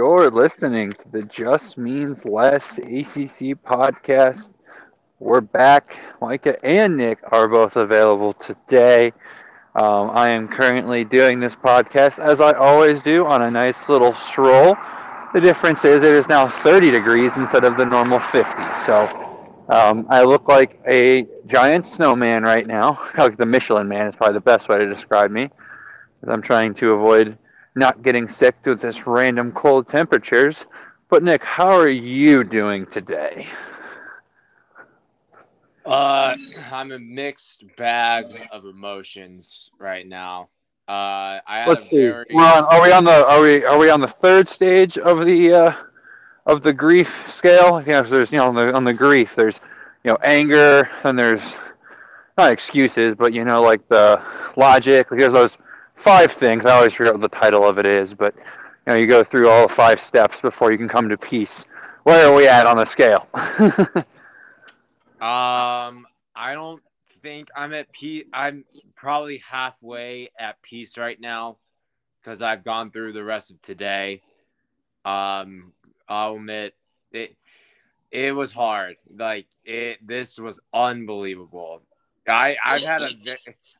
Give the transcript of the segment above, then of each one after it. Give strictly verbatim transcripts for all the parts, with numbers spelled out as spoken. You're listening to the Just Means Less A C C podcast. We're back. Micah and Nick are both available today. Um, I am currently doing this podcast, as I always do, on a nice little stroll. The difference is it is now thirty degrees instead of the normal fifty. So um, I look like a giant snowman right now. Like the Michelin Man is probably the best way to describe me. I'm trying to avoid not getting sick with this random cold temperatures. But Nick, how are you doing today? Uh, I'm a mixed bag of emotions right now. Uh, I had Let's a very... see. We're on, are we on the are we are we on the third stage of the uh, of the grief scale? You know, so there's you know on the on the grief, there's you know anger, and there's not excuses, but you know like the logic. Like, there's those five things. I always forget what the title of it is, but you know you go through all five steps before you can come to peace. Where are we at on the scale? Um, I don't think I'm at peace. I'm probably halfway at peace right now because I've gone through the rest of today. Um, I'll admit it. It was hard. Like it. This was unbelievable. I I've had a.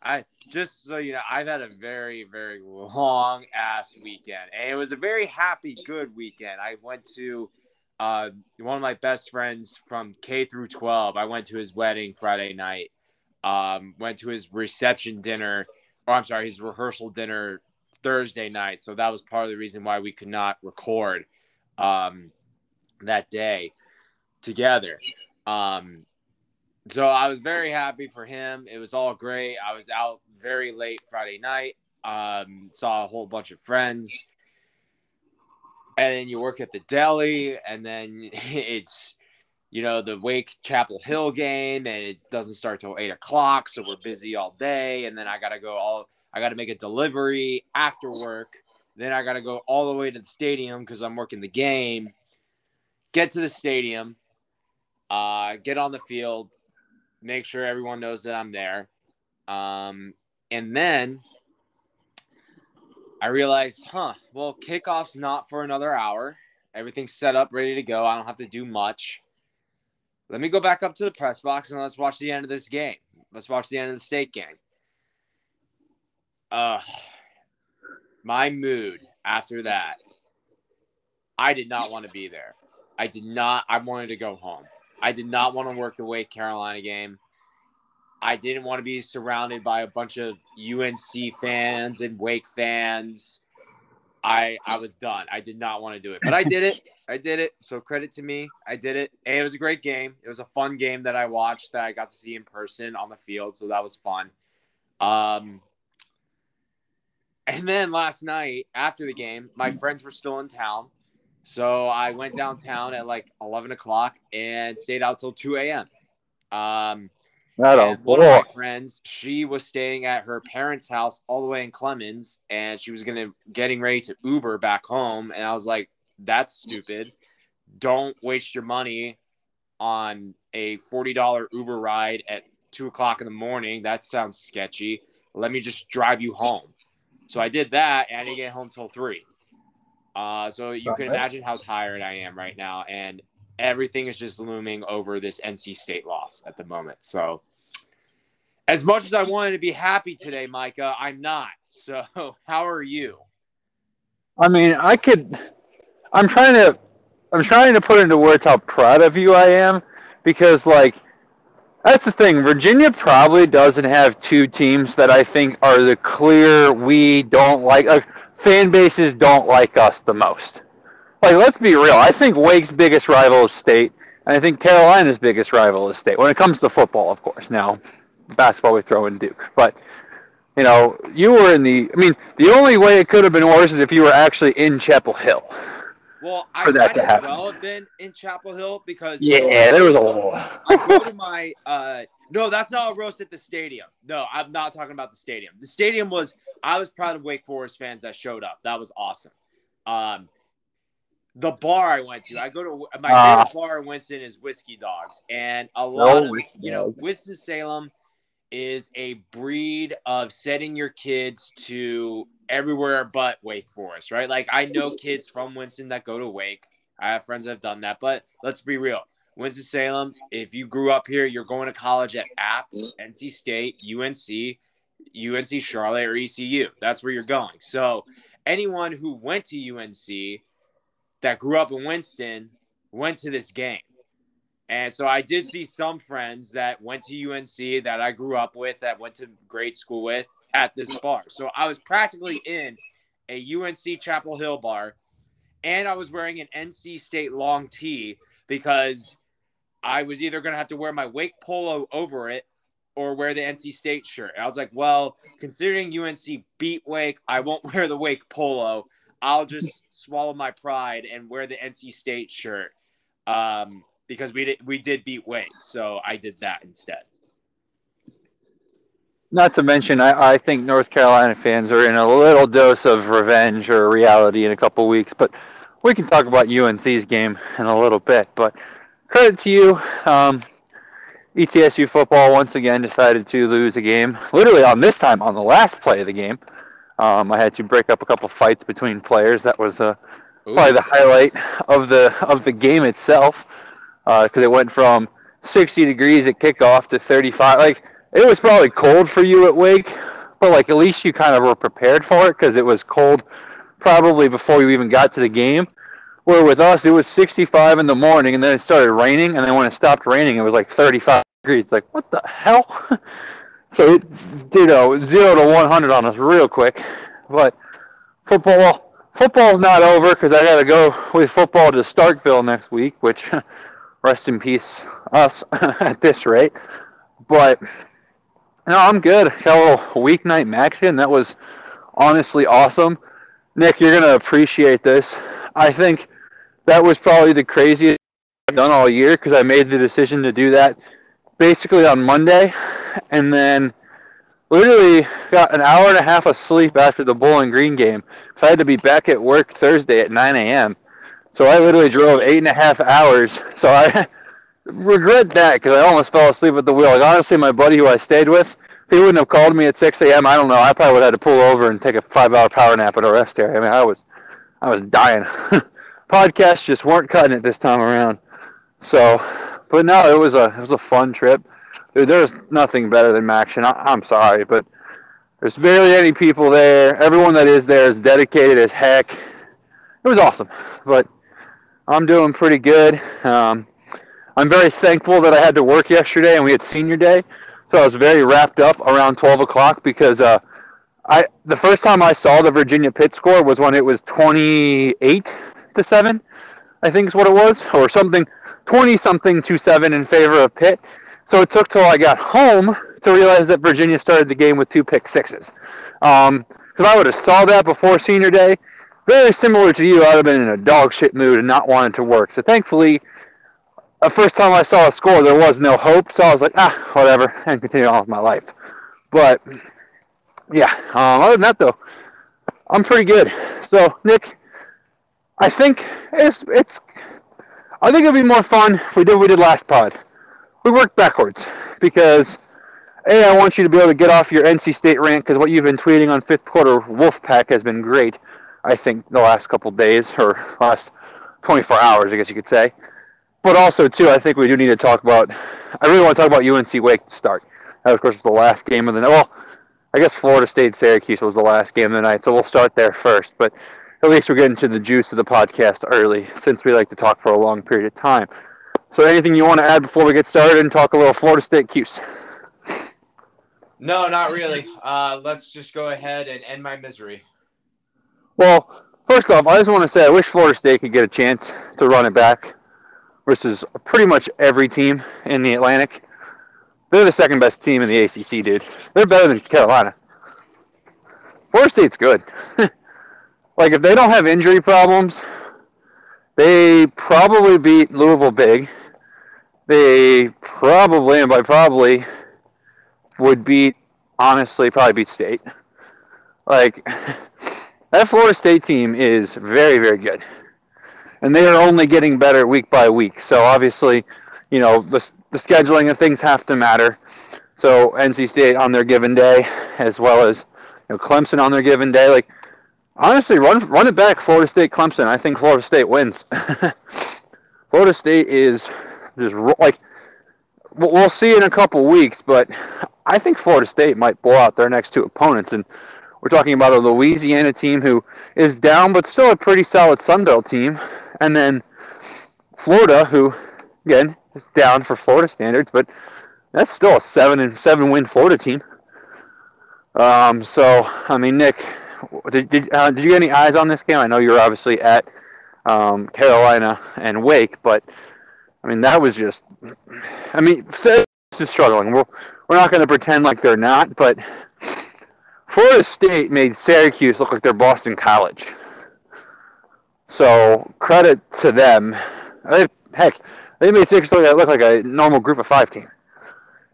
I just so you know, I've had a very very long ass weekend, and it was a very happy, good weekend. I went to. Uh, one of my best friends from K through twelve, I went to his wedding Friday night, um, went to his reception dinner, or I'm sorry, his rehearsal dinner Thursday night. So that was part of the reason why we could not record um, that day together. Um, so I was very happy for him. It was all great. I was out very late Friday night, um, saw a whole bunch of friends. And then you work at the deli, and then it's, you know, the Wake Chapel Hill game, and it doesn't start till eight o'clock, so we're busy all day. And then I gotta go all, I gotta make a delivery after work. Then I gotta go all the way to the stadium because I'm working the game. Get to the stadium, uh, get on the field, make sure everyone knows that I'm there, um, and then. I realized, huh, well, kickoff's not for another hour. Everything's set up, ready to go. I don't have to do much. Let me go back up to the press box and let's watch the end of this game. Let's watch the end of the state game. Uh, my mood after that, I did not want to be there. I did not. I wanted to go home. I did not want to work the Wake Carolina game. I didn't want to be surrounded by a bunch of U N C fans and Wake fans. I I was done. I did not want to do it, but I did it. I did it. So credit to me. I did it. And it was a great game. It was a fun game that I watched that I got to see in person on the field. So that was fun. Um, and then last night after the game, my friends were still in town. So I went downtown at like eleven o'clock and stayed out till two a.m. Um, And one of my friends, she was staying at her parents' house all the way in Clemens, and she was gonna getting ready to Uber back home. And I was like, "That's stupid. Don't waste your money on a forty dollars Uber ride at two o'clock in the morning. That sounds sketchy. Let me just drive you home." So I did that, and I didn't get home till three. Uh, so you can imagine how tired I am right now, and everything is just looming over this N C State loss at the moment. So. As much as I wanted to be happy today, Micah, I'm not. So, how are you? I mean, I could. I'm trying to. I'm trying to put into words how proud of you I am, because like, that's the thing. Virginia probably doesn't have two teams that I think are the clear we don't like. Like fan bases don't like us the most. Like, let's be real. I think Wake's biggest rival is State, and I think Carolina's biggest rival is State when it comes to football, of course. Now. Basketball we throw in Duke, but you know you were in the I mean the only way it could have been worse is if you were actually in Chapel Hill. Well, I for that might to happen. As well have been in Chapel Hill because yeah, you know, there was a little. I go to my uh, no, that's not a roast at the stadium. No, I'm not talking about the stadium. The stadium was I was proud of Wake Forest fans that showed up. That was awesome. Um, the bar I went to, I go to my favorite uh, bar in Winston is Whiskey Dogs, and a lot no, of you know Winston Salem. is a breed of setting your kids to everywhere but Wake Forest, right? Like, I know kids from Winston that go to Wake. I have friends that have done that, but let's be real. Winston-Salem, if you grew up here, you're going to college at App, N C State, U N C, U N C Charlotte, or E C U. That's where you're going. So anyone who went to U N C that grew up in Winston went to this game. And so I did see some friends that went to U N C that I grew up with, that went to grade school with, at this bar. So I was practically in a U N C Chapel Hill bar, and I was wearing an N C State long tee because I was either going to have to wear my Wake polo over it or wear the N C State shirt. And I was like, well, considering U N C beat Wake, I won't wear the Wake polo. I'll just swallow my pride and wear the N C State shirt um, because we did, we did beat Wake. So I did that instead. Not to mention, I, I think North Carolina fans are in a little dose of revenge or reality in a couple weeks. But we can talk about U N C's game in a little bit. But credit to you. Um, E T S U football once again decided to lose a game. Literally on this time, on the last play of the game. Um, I had to break up a couple fights between players. That was uh, probably the highlight of the of the game itself. Because uh, it went from sixty degrees at kickoff to thirty-five. Like, it was probably cold for you at Wake, but like at least you kind of were prepared for it because it was cold probably before you even got to the game. Where with us, it was sixty-five in the morning, and then it started raining, and then when it stopped raining, it was like thirty-five degrees. Like, what the hell? So it, you know, zero to one hundred on us real quick. But football, football's not over because I got to go with football to Starkville next week. Which, rest in peace, us at this rate. But no, I'm good. Got a little weeknight action. That was honestly awesome. Nick, you're going to appreciate this. I think that was probably the craziest I've done all year because I made the decision to do that basically on Monday and then literally got an hour and a half of sleep after the Bowling Green game. So I had to be back at work Thursday at nine a.m. So I literally drove eight and a half hours. So I regret that because I almost fell asleep at the wheel. Like, honestly, my buddy who I stayed with, if he wouldn't have called me at six a.m., I don't know. I probably would have had to pull over and take a five-hour power nap at a rest area. I mean, I was, I was dying. Podcasts just weren't cutting it this time around. So, but no, it was a, it was a fun trip. Dude, there's nothing better than Maction. I, I'm sorry, but there's barely any people there. Everyone that is there is dedicated as heck. It was awesome, but I'm doing pretty good. Um, I'm very thankful that I had to work yesterday and we had senior day. So I was very wrapped up around twelve o'clock because uh, I the first time I saw the Virginia Pitt score was when it was twenty-eight to seven, I think is what it was, or something, twenty-something to seven in favor of Pitt. So it took till I got home to realize that Virginia started the game with two pick sixes. Um, if I would have saw that before senior day, very similar to you, I would have been in a dog shit mood and not wanted to work. So thankfully, the first time I saw a score, there was no hope, so I was like, ah, whatever, and continue on with my life. But, yeah, um, other than that, though, I'm pretty good. So, Nick, I think it's, it's, I think it'll be more fun if we did what we did last pod. We worked backwards, because, A, I want you to be able to get off your N C State rant, because what you've been tweeting on fifth quarter Wolfpack has been great, I think, the last couple days, or last twenty-four hours, I guess you could say. But also, too, I think we do need to talk about, I really want to talk about U N C Wake to start. That, of course, was the last game of the night. Well, I guess Florida State-Syracuse was the last game of the night, so we'll start there first. But at least we're getting to the juice of the podcast early, since we like to talk for a long period of time. So anything you want to add before we get started and talk a little Florida State-Cuse? No, not really. Uh, let's just go ahead and end my misery. Well, first off, I just want to say I wish Florida State could get a chance to run it back versus pretty much every team in the Atlantic. They're the second best team in the A C C, dude. They're better than Carolina. Florida State's good. Like, if they don't have injury problems, they probably beat Louisville big. They probably, and by probably, would beat, honestly, probably beat State. Like, that Florida State team is very, very good. And they are only getting better week by week. So obviously, you know, the, the scheduling and things have to matter. So N C State on their given day, as well as you know, Clemson on their given day. Like honestly, run run it back, Florida State, Clemson. I think Florida State wins. Florida State is just like we'll see in a couple weeks, but I think Florida State might blow out their next two opponents. And we're talking about a Louisiana team who is down, but still a pretty solid Sun Belt team. And then Florida, who, again, is down for Florida standards, but that's still a seven and seven win Florida team. Um, so, I mean, Nick, did did, uh, did you get any eyes on this game? I know you were obviously at um, Carolina and Wake, but, I mean, that was just, I mean, this is struggling. We're, we're not going to pretend like they're not, but Florida State made Syracuse look like they're Boston College. So, credit to them. They, heck, they made Syracuse look like a normal group of five team.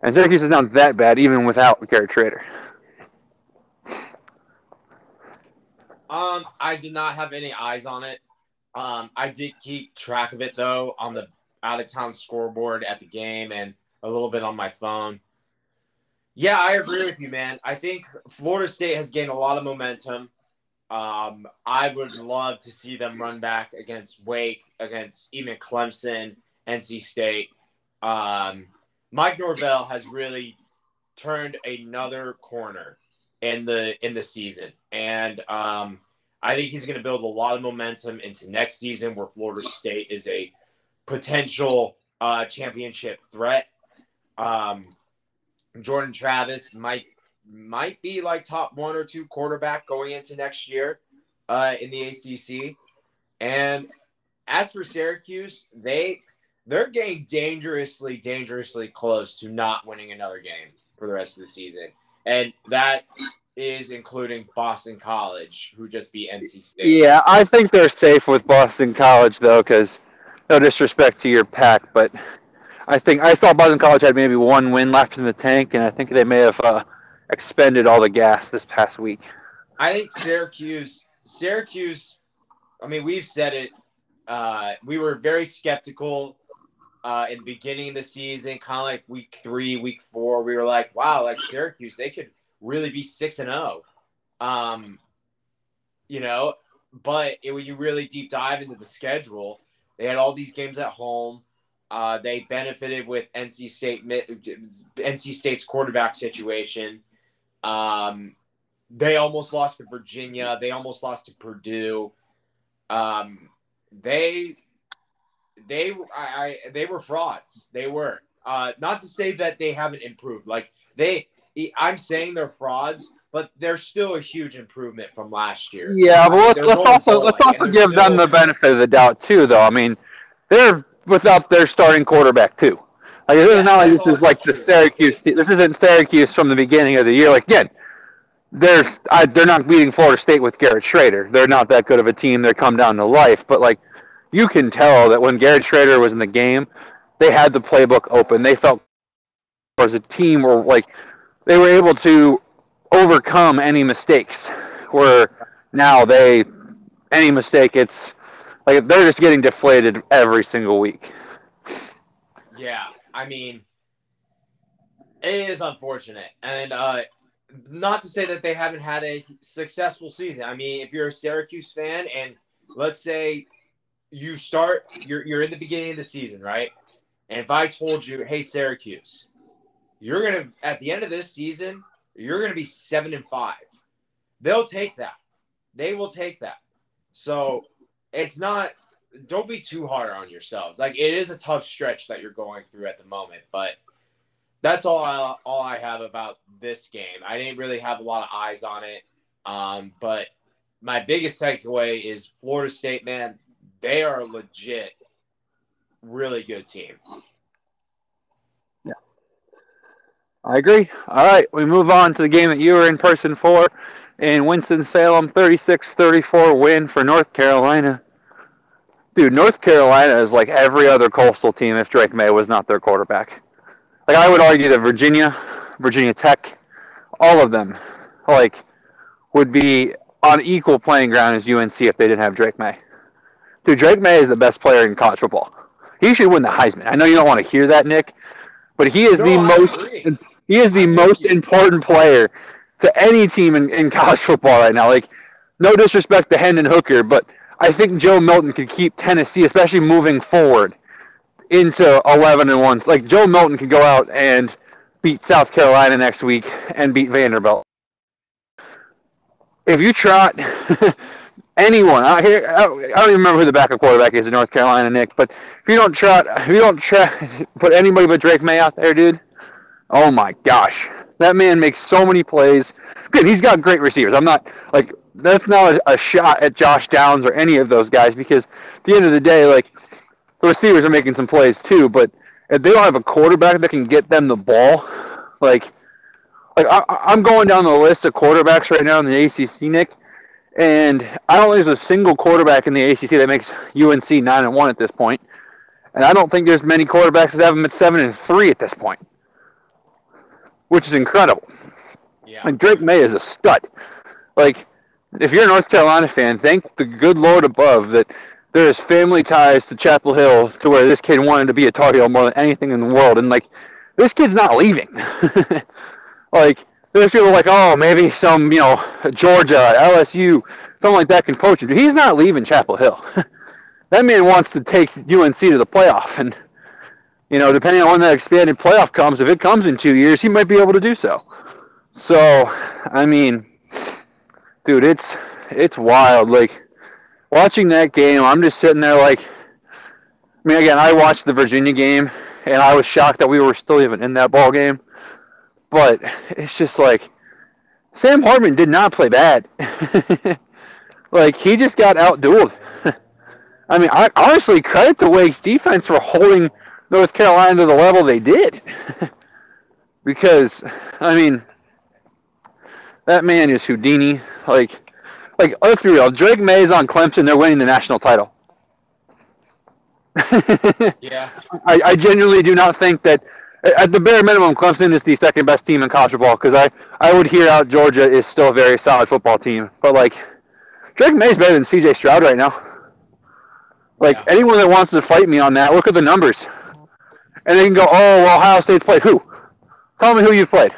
And Syracuse is not that bad, even without Garrett Shrader. Um, I did not have any eyes on it. Um, I did keep track of it, though, on the out-of-town scoreboard at the game and a little bit on my phone. Yeah, I agree with you, man. I think Florida State has gained a lot of momentum. Um, I would love to see them run back against Wake, against even Clemson, N C State. Um, Mike Norvell has really turned another corner in the in the season, and um, I think he's going to build a lot of momentum into next season, where Florida State is a potential uh, championship threat. Um, Jordan Travis might might be like top one or two quarterback going into next year uh, in the A C C. And as for Syracuse, they they're getting dangerously, dangerously close to not winning another game for the rest of the season, and that is including Boston College, who just beat N C State. Yeah, I think they're safe with Boston College though, because no disrespect to your pack, but. I think I thought Boston College had maybe one win left in the tank, and I think they may have uh, expended all the gas this past week. I think Syracuse, Syracuse. I mean, we've said it. Uh, we were very skeptical uh, in the beginning of the season, kind of like week three, week four. We were like, "Wow, like Syracuse, they could really be six and zero." Um, you know, but it, when you really deep dive into the schedule, they had all these games at home. Uh, they benefited with N C State, N C State's quarterback situation. Um, they almost lost to Virginia. They almost lost to Purdue. Um, they, they, I, I, they were frauds. They were. Uh, not to say that they haven't improved. Like they, I'm saying they're frauds, but they're still a huge improvement from last year. Yeah, but let's, let's also let's like, also give them the benefit of the doubt too, though. I mean, they're. Without their starting quarterback too, like this yeah, is not like this is like true. The Syracuse. This isn't Syracuse from the beginning of the year. Like again, they're I, they're not beating Florida State with Garrett Shrader. They're not that good of a team. They come down to life, but like you can tell that when Garrett Shrader was in the game, they had the playbook open. They felt as a team were like they were able to overcome any mistakes. Where now they any mistake it's. Like, they're just getting deflated every single week. Yeah, I mean, it is unfortunate. And uh, not to say that they haven't had a successful season. I mean, if you're a Syracuse fan and let's say you start, you're, you're in the beginning of the season, right? And if I told you, hey, Syracuse, you're going to, at the end of this season, you're going to be seven and five. They'll take that. They will take that. So it's not – don't be too hard on yourselves. Like, it is a tough stretch that you're going through at the moment, but that's all I, all I have about this game. I didn't really have a lot of eyes on it, um, but my biggest takeaway is Florida State, man, they are a legit, really good team. Yeah. I agree. All right, we move on to the game that you were in person for. And Winston-Salem, thirty-six thirty-four win for North Carolina. Dude, North Carolina is like every other Coastal team if Drake May was not their quarterback. Like, I would argue that Virginia, Virginia Tech, all of them, like, would be on equal playing ground as U N C if they didn't have Drake May. Dude, Drake May is the best player in college football. He should win the Heisman. I know you don't want to hear that, Nick, but he is no, the I most... Agree. He is the most important player to any team in, in college football right now. Like, no disrespect to Hendon Hooker, but I think Joe Milton could keep Tennessee, especially moving forward, into eleven and one. Like, Joe Milton could go out and beat South Carolina next week and beat Vanderbilt. If you trot anyone out here, I don't even remember who the backup quarterback is in North Carolina, Nick, but if you don't trot, if you don't trot, put anybody but Drake May out there, dude, oh my gosh. That man makes so many plays. Good, he's got great receivers. I'm not, like, that's not a, a shot at Josh Downs or any of those guys, because at the end of the day, like, the receivers are making some plays too, but if they don't have a quarterback that can get them the ball, like, like I, I'm going down the list of quarterbacks right now in the A C C, Nick, and I don't think there's a single quarterback in the A C C that makes U N C nine and one at this point, and I don't think there's many quarterbacks that have them at seven and three at this point, which is incredible. Yeah. Like, Drake May is a stud. Like, if you're a North Carolina fan, thank the good Lord above that there is family ties to Chapel Hill to where this kid wanted to be a Tar Heel more than anything in the world. And, like, this kid's not leaving. Like, there's people like, oh, maybe some, you know, Georgia, L S U, something like that can poach him. He's not leaving Chapel Hill. That man wants to take U N C to the playoff. And, you know, depending on when that expanded playoff comes, if it comes in two years, he might be able to do so. So, I mean, dude, it's it's wild. Like, watching that game, I'm just sitting there like, I mean, again, I watched the Virginia game, and I was shocked that we were still even in that ball game. But it's just like, Sam Hartman did not play bad. Like, he just got out-dueled. I mean, I honestly credit the Wake's defense for holding North Carolina to the level they did. Because, I mean, that man is Houdini. Like, like let's be real. Drake May is on Clemson. They're winning the national title. Yeah. I, I genuinely do not think that, at the bare minimum, Clemson is the second best team in college football, because I, I would hear out Georgia is still a very solid football team. But, like, Drake May is better than C J. Stroud right now. Like, yeah. Anyone that wants to fight me on that, look at the numbers. And they can go, oh, well, Ohio State's played who? Tell me who you've played.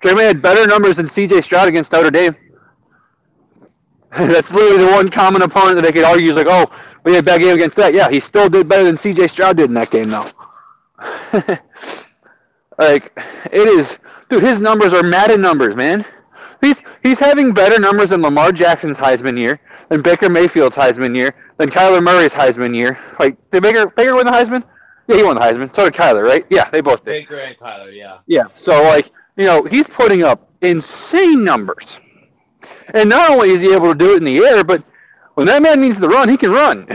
Drake May had better numbers than C J. Stroud against Notre Dame. That's literally the one common opponent that they could argue is like, oh, we had a bad game against that. Yeah, he still did better than C J. Stroud did in that game, though. Like, it is, dude, his numbers are Madden numbers, man. He's he's having better numbers than Lamar Jackson's Heisman year, than Baker Mayfield's Heisman year, than Kyler Murray's Heisman year. Like, did Baker Baker win the Heisman? Yeah, he won the Heisman. So did Kyler, right? Yeah, they both did. Baker and Kyler, yeah. Yeah, so, like, you know, he's putting up insane numbers. And not only is he able to do it in the air, but when that man needs to run, he can run.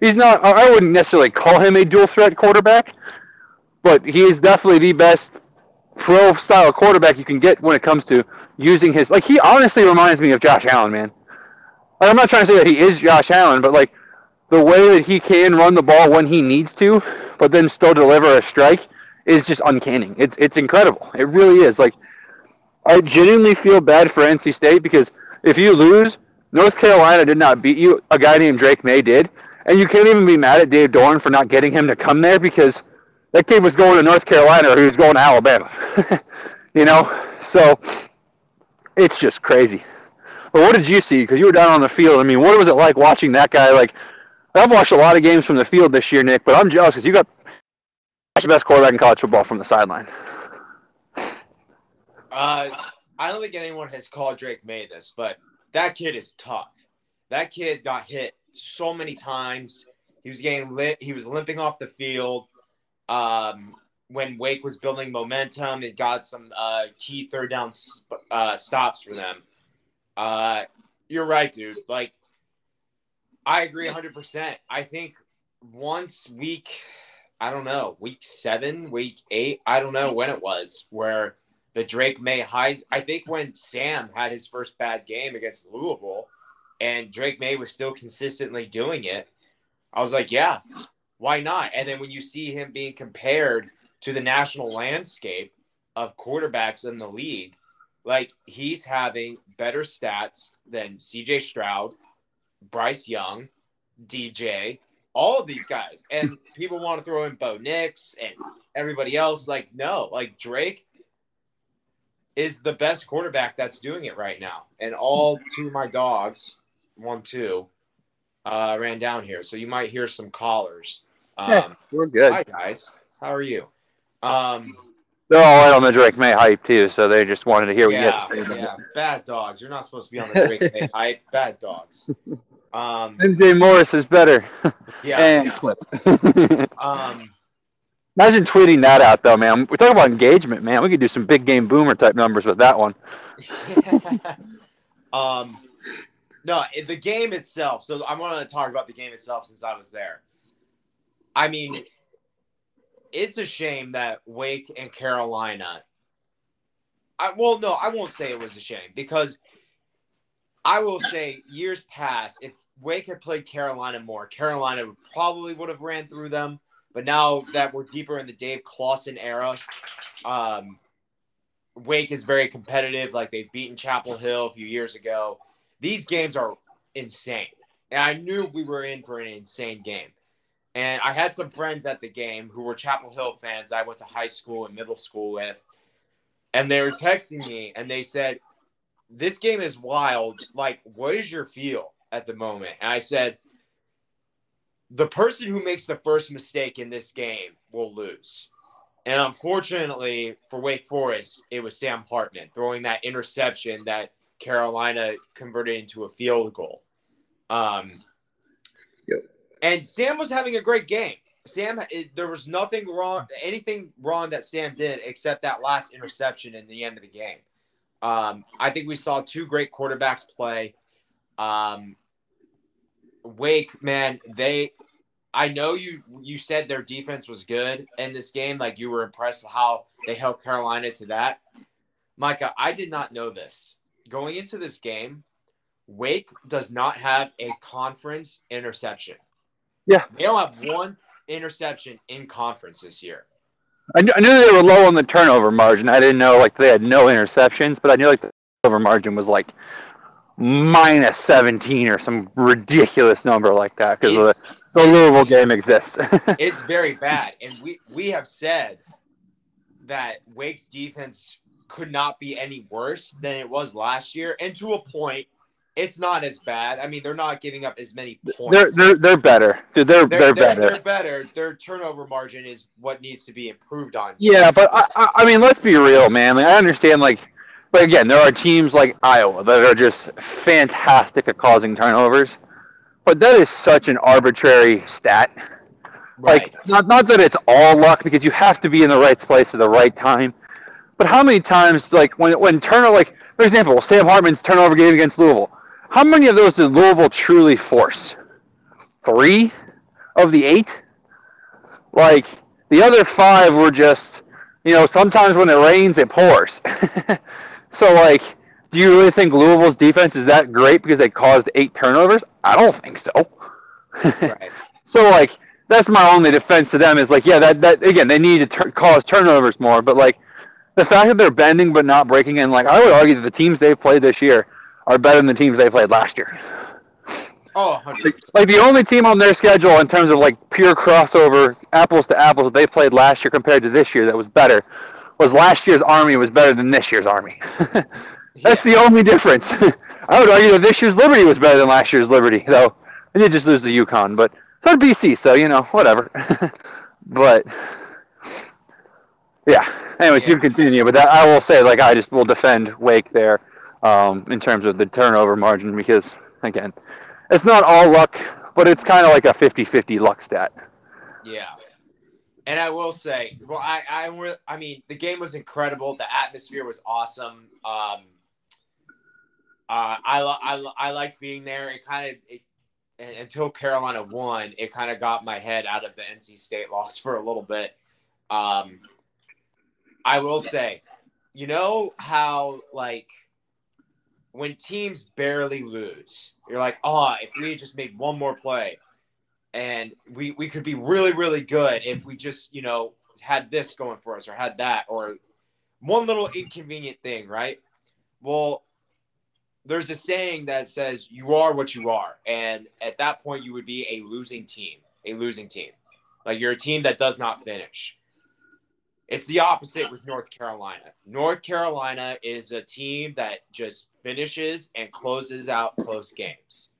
He's not, I wouldn't necessarily call him a dual-threat quarterback, but he is definitely the best pro-style quarterback you can get when it comes to using his, like, he honestly reminds me of Josh Allen, man. Like, I'm not trying to say that he is Josh Allen, but, like, the way that he can run the ball when he needs to, but then still deliver a strike, is just uncanny. It's it's incredible. It really is. Like, I genuinely feel bad for N C State, because if you lose, North Carolina did not beat you. A guy named Drake May did. And you can't even be mad at Dave Doeren for not getting him to come there, because that kid was going to North Carolina or he was going to Alabama. You know? So, it's just crazy. But what did you see? Because you were down on the field. I mean, what was it like watching that guy? Like, I've watched a lot of games from the field this year, Nick, but I'm jealous because you got the best quarterback in college football from the sideline. Uh, I don't think anyone has called Drake May this, but that kid is tough. That kid got hit so many times. He was getting lit. He was limping off the field. Um, when Wake was building momentum, it got some uh, key third down uh, stops for them. Uh, you're right, dude. Like, I agree one hundred percent. I think once week, I don't know, week seven, week eight, I don't know when it was, where the Drake May highs, I think when Sam had his first bad game against Louisville and Drake May was still consistently doing it, I was like, yeah, why not? And then when you see him being compared to the national landscape of quarterbacks in the league, like, he's having better stats than C J. Stroud, Bryce Young, D J, all of these guys. And people want to throw in Bo Nix and everybody else. Like, no, like Drake is the best quarterback that's doing it right now. And all two of my dogs, one, two, uh, ran down here. So you might hear some callers. Um, yeah, we're good. Hi, guys. How are you? Um, They're all in on the Drake May hype, too, so they just wanted to hear what yeah, you had to say. Yeah, bad dogs. You're not supposed to be on the Drake May hype. Bad dogs. Um, M J Morris is better. Yeah. And yeah. um, Imagine tweeting that out, though, man. We're talking about engagement, man. We could do some big game boomer type numbers with that one. um, no, the game itself. So I want to talk about the game itself since I was there. I mean, it's a shame that Wake and Carolina I, – well, no, I won't say it was a shame because I will say years past, if Wake had played Carolina more, Carolina would probably would have ran through them. But now that we're deeper in the Dave Clawson era, um, Wake is very competitive. Like, they've beaten Chapel Hill a few years ago. These games are insane. And I knew we were in for an insane game. And I had some friends at the game who were Chapel Hill fans that I went to high school and middle school with. And they were texting me, and they said, this game is wild. Like, what is your feel at the moment? And I said, the person who makes the first mistake in this game will lose. And unfortunately for Wake Forest, it was Sam Hartman throwing that interception that Carolina converted into a field goal. Um, yep. And Sam was having a great game. Sam, it, there was nothing wrong, anything wrong that Sam did except that last interception in the end of the game. Um, I think we saw two great quarterbacks play. Um, Wake, man, they. I know you. You said their defense was good in this game. Like, you were impressed how they held Carolina to that. Micah, I did not know this going into this game. Wake does not have a conference interception. Yeah, they don't have one interception in conference this year. I knew, I knew they were low on the turnover margin. I didn't know like they had no interceptions, but I knew like the turnover margin was like minus seventeen or some ridiculous number like that because the, the Louisville game exists. It's very bad, and we we have said that Wake's defense could not be any worse than it was last year, and to a point. It's not as bad. I mean, they're not giving up as many points. They're they're, they're better. Dude, they're they're, they're better. They're better. Their turnover margin is what needs to be improved on. Yeah, but I, I mean, let's be real, man. Like, I understand, like, but again, there are teams like Iowa that are just fantastic at causing turnovers. But that is such an arbitrary stat. Right. Like, not not that it's all luck because you have to be in the right place at the right time. But how many times, like, when when turnover, like, for example, Sam Hartman's turnover game against Louisville. How many of those did Louisville truly force? Three of the eight? Like, the other five were just, you know, sometimes when it rains, it pours. So, like, do you really think Louisville's defense is that great because they caused eight turnovers? I don't think so. Right. So, like, that's my only defense to them is, like, yeah, that, that again, they need to tur- cause turnovers more. But, like, the fact that they're bending but not breaking in, like, I would argue that the teams they've played this year are better than the teams they played last year. Oh, like, like the only team on their schedule in terms of like pure crossover, apples to apples, that they played last year compared to this year that was better was last year's Army was better than this year's Army. That's yeah. the only difference. I would argue that this year's Liberty was better than last year's Liberty, though. They did just lose to UConn, but they're B C, so, you know, whatever. But, yeah. Anyways, yeah. You can continue, but that, I will say, like, I just will defend Wake there. Um, in terms of the turnover margin, because, again, it's not all luck, but it's kind of like a fifty-fifty luck stat. Yeah. And I will say, well, I I, re- I mean, the game was incredible. The atmosphere was awesome. Um, uh, I, I, I liked being there. It kind of, until Carolina won, it kind of got my head out of the N C State loss for a little bit. Um, I will say, you know how, like, when teams barely lose, you're like, oh, if we just made one more play and we we could be really, really good if we just, you know, had this going for us or had that or one little inconvenient thing, right? Well, there's a saying that says you are what you are. And at that point, you would be a losing team. a losing team. Like, you're a team that does not finish. It's the opposite with North Carolina. North Carolina is a team that just finishes and closes out close games.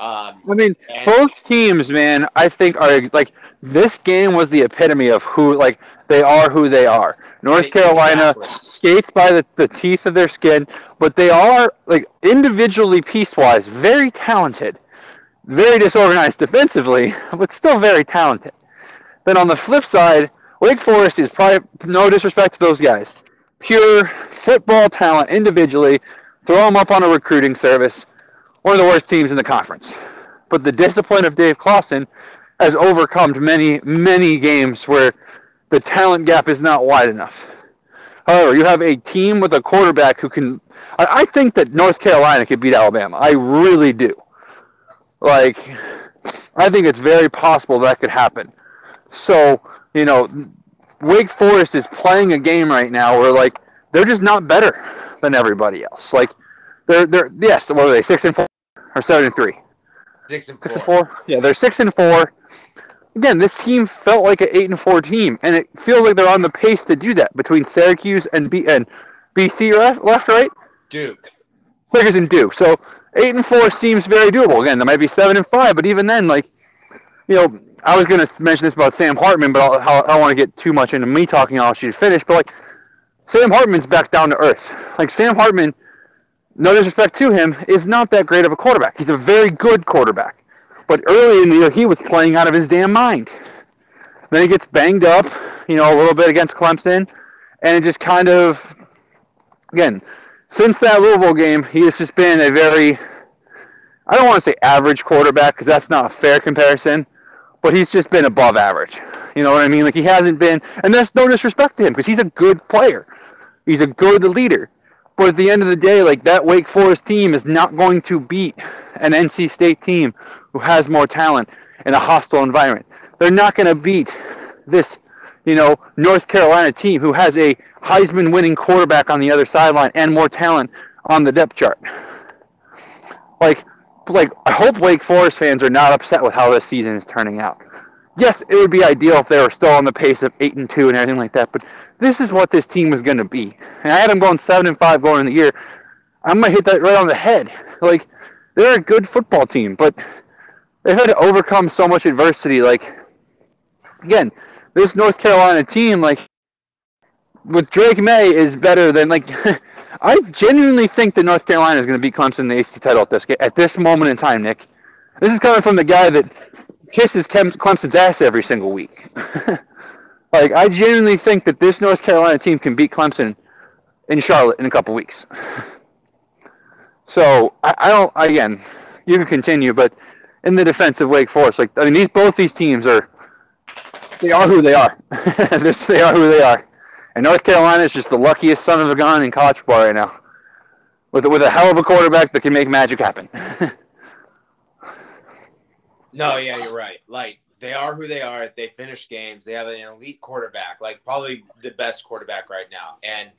Um, I mean, and- both teams, man, I think are like this game was the epitome of who, like, they are who they are. North it, Carolina exactly. skates by the, the teeth of their skin, but they are, like, individually piece-wise, very talented, very disorganized defensively, but still very talented. Then on the flip side, Wake Forest is probably, no disrespect to those guys, pure football talent individually, throw them up on a recruiting service, one of the worst teams in the conference. But the discipline of Dave Clawson has overcome many, many games where the talent gap is not wide enough. However, you have a team with a quarterback who can... I think that North Carolina could beat Alabama. I really do. Like, I think it's very possible that could happen. So, you know, Wake Forest is playing a game right now where, like, they're just not better than everybody else. Like, they're, they're yes, what are they, six and four or seven and three? Six and four. Six and four. Yeah, they're six and four. Again, this team felt like an eight and four team, and it feels like they're on the pace to do that between Syracuse and B and B C left, left right? Duke. Syracuse and Duke. So eight and four seems very doable. Again, there might be seven and five, but even then, like, you know, I was going to mention this about Sam Hartman, but I'll, I'll, I don't want to get too much into me talking. I'll let you finish. But, like, Sam Hartman's back down to earth. Like, Sam Hartman, no disrespect to him, is not that great of a quarterback. He's a very good quarterback. But early in the year, he was playing out of his damn mind. Then he gets banged up, you know, a little bit against Clemson. And it just kind of, again, since that Louisville game, he has just been a very, I don't want to say average quarterback, because that's not a fair comparison. But he's just been above average. You know what I mean? Like, he hasn't been, and that's no disrespect to him, because he's a good player. He's a good leader. But at the end of the day, like, that Wake Forest team is not going to beat an N C State team who has more talent in a hostile environment. They're not going to beat this, you know, North Carolina team who has a Heisman-winning quarterback on the other sideline and more talent on the depth chart. Like, Like, I hope Wake Forest fans are not upset with how this season is turning out. Yes, it would be ideal if they were still on the pace of eight and two and everything like that, but this is what this team was going to be. And I had them going seven and five going in the year. I might hit that right on the head. Like, they're a good football team, but they've had to overcome so much adversity. Like, again, this North Carolina team, like, with Drake May, is better than, like, I genuinely think that North Carolina is going to beat Clemson in the A C C title at this at this moment in time, Nick. This is coming from the guy that kisses Clemson's ass every single week. Like, I genuinely think that this North Carolina team can beat Clemson in Charlotte in a couple weeks. So, I, I don't, again, you can continue, but in the defense of Wake Forest, like, I mean, these both these teams are, they are who they are. this, they are who they are. And North Carolina is just the luckiest son of a gun in college football right now, with with a hell of a quarterback that can make magic happen. No, yeah, you're right. Like, they are who they are. They finish games. They have an elite quarterback, like probably the best quarterback right now. And,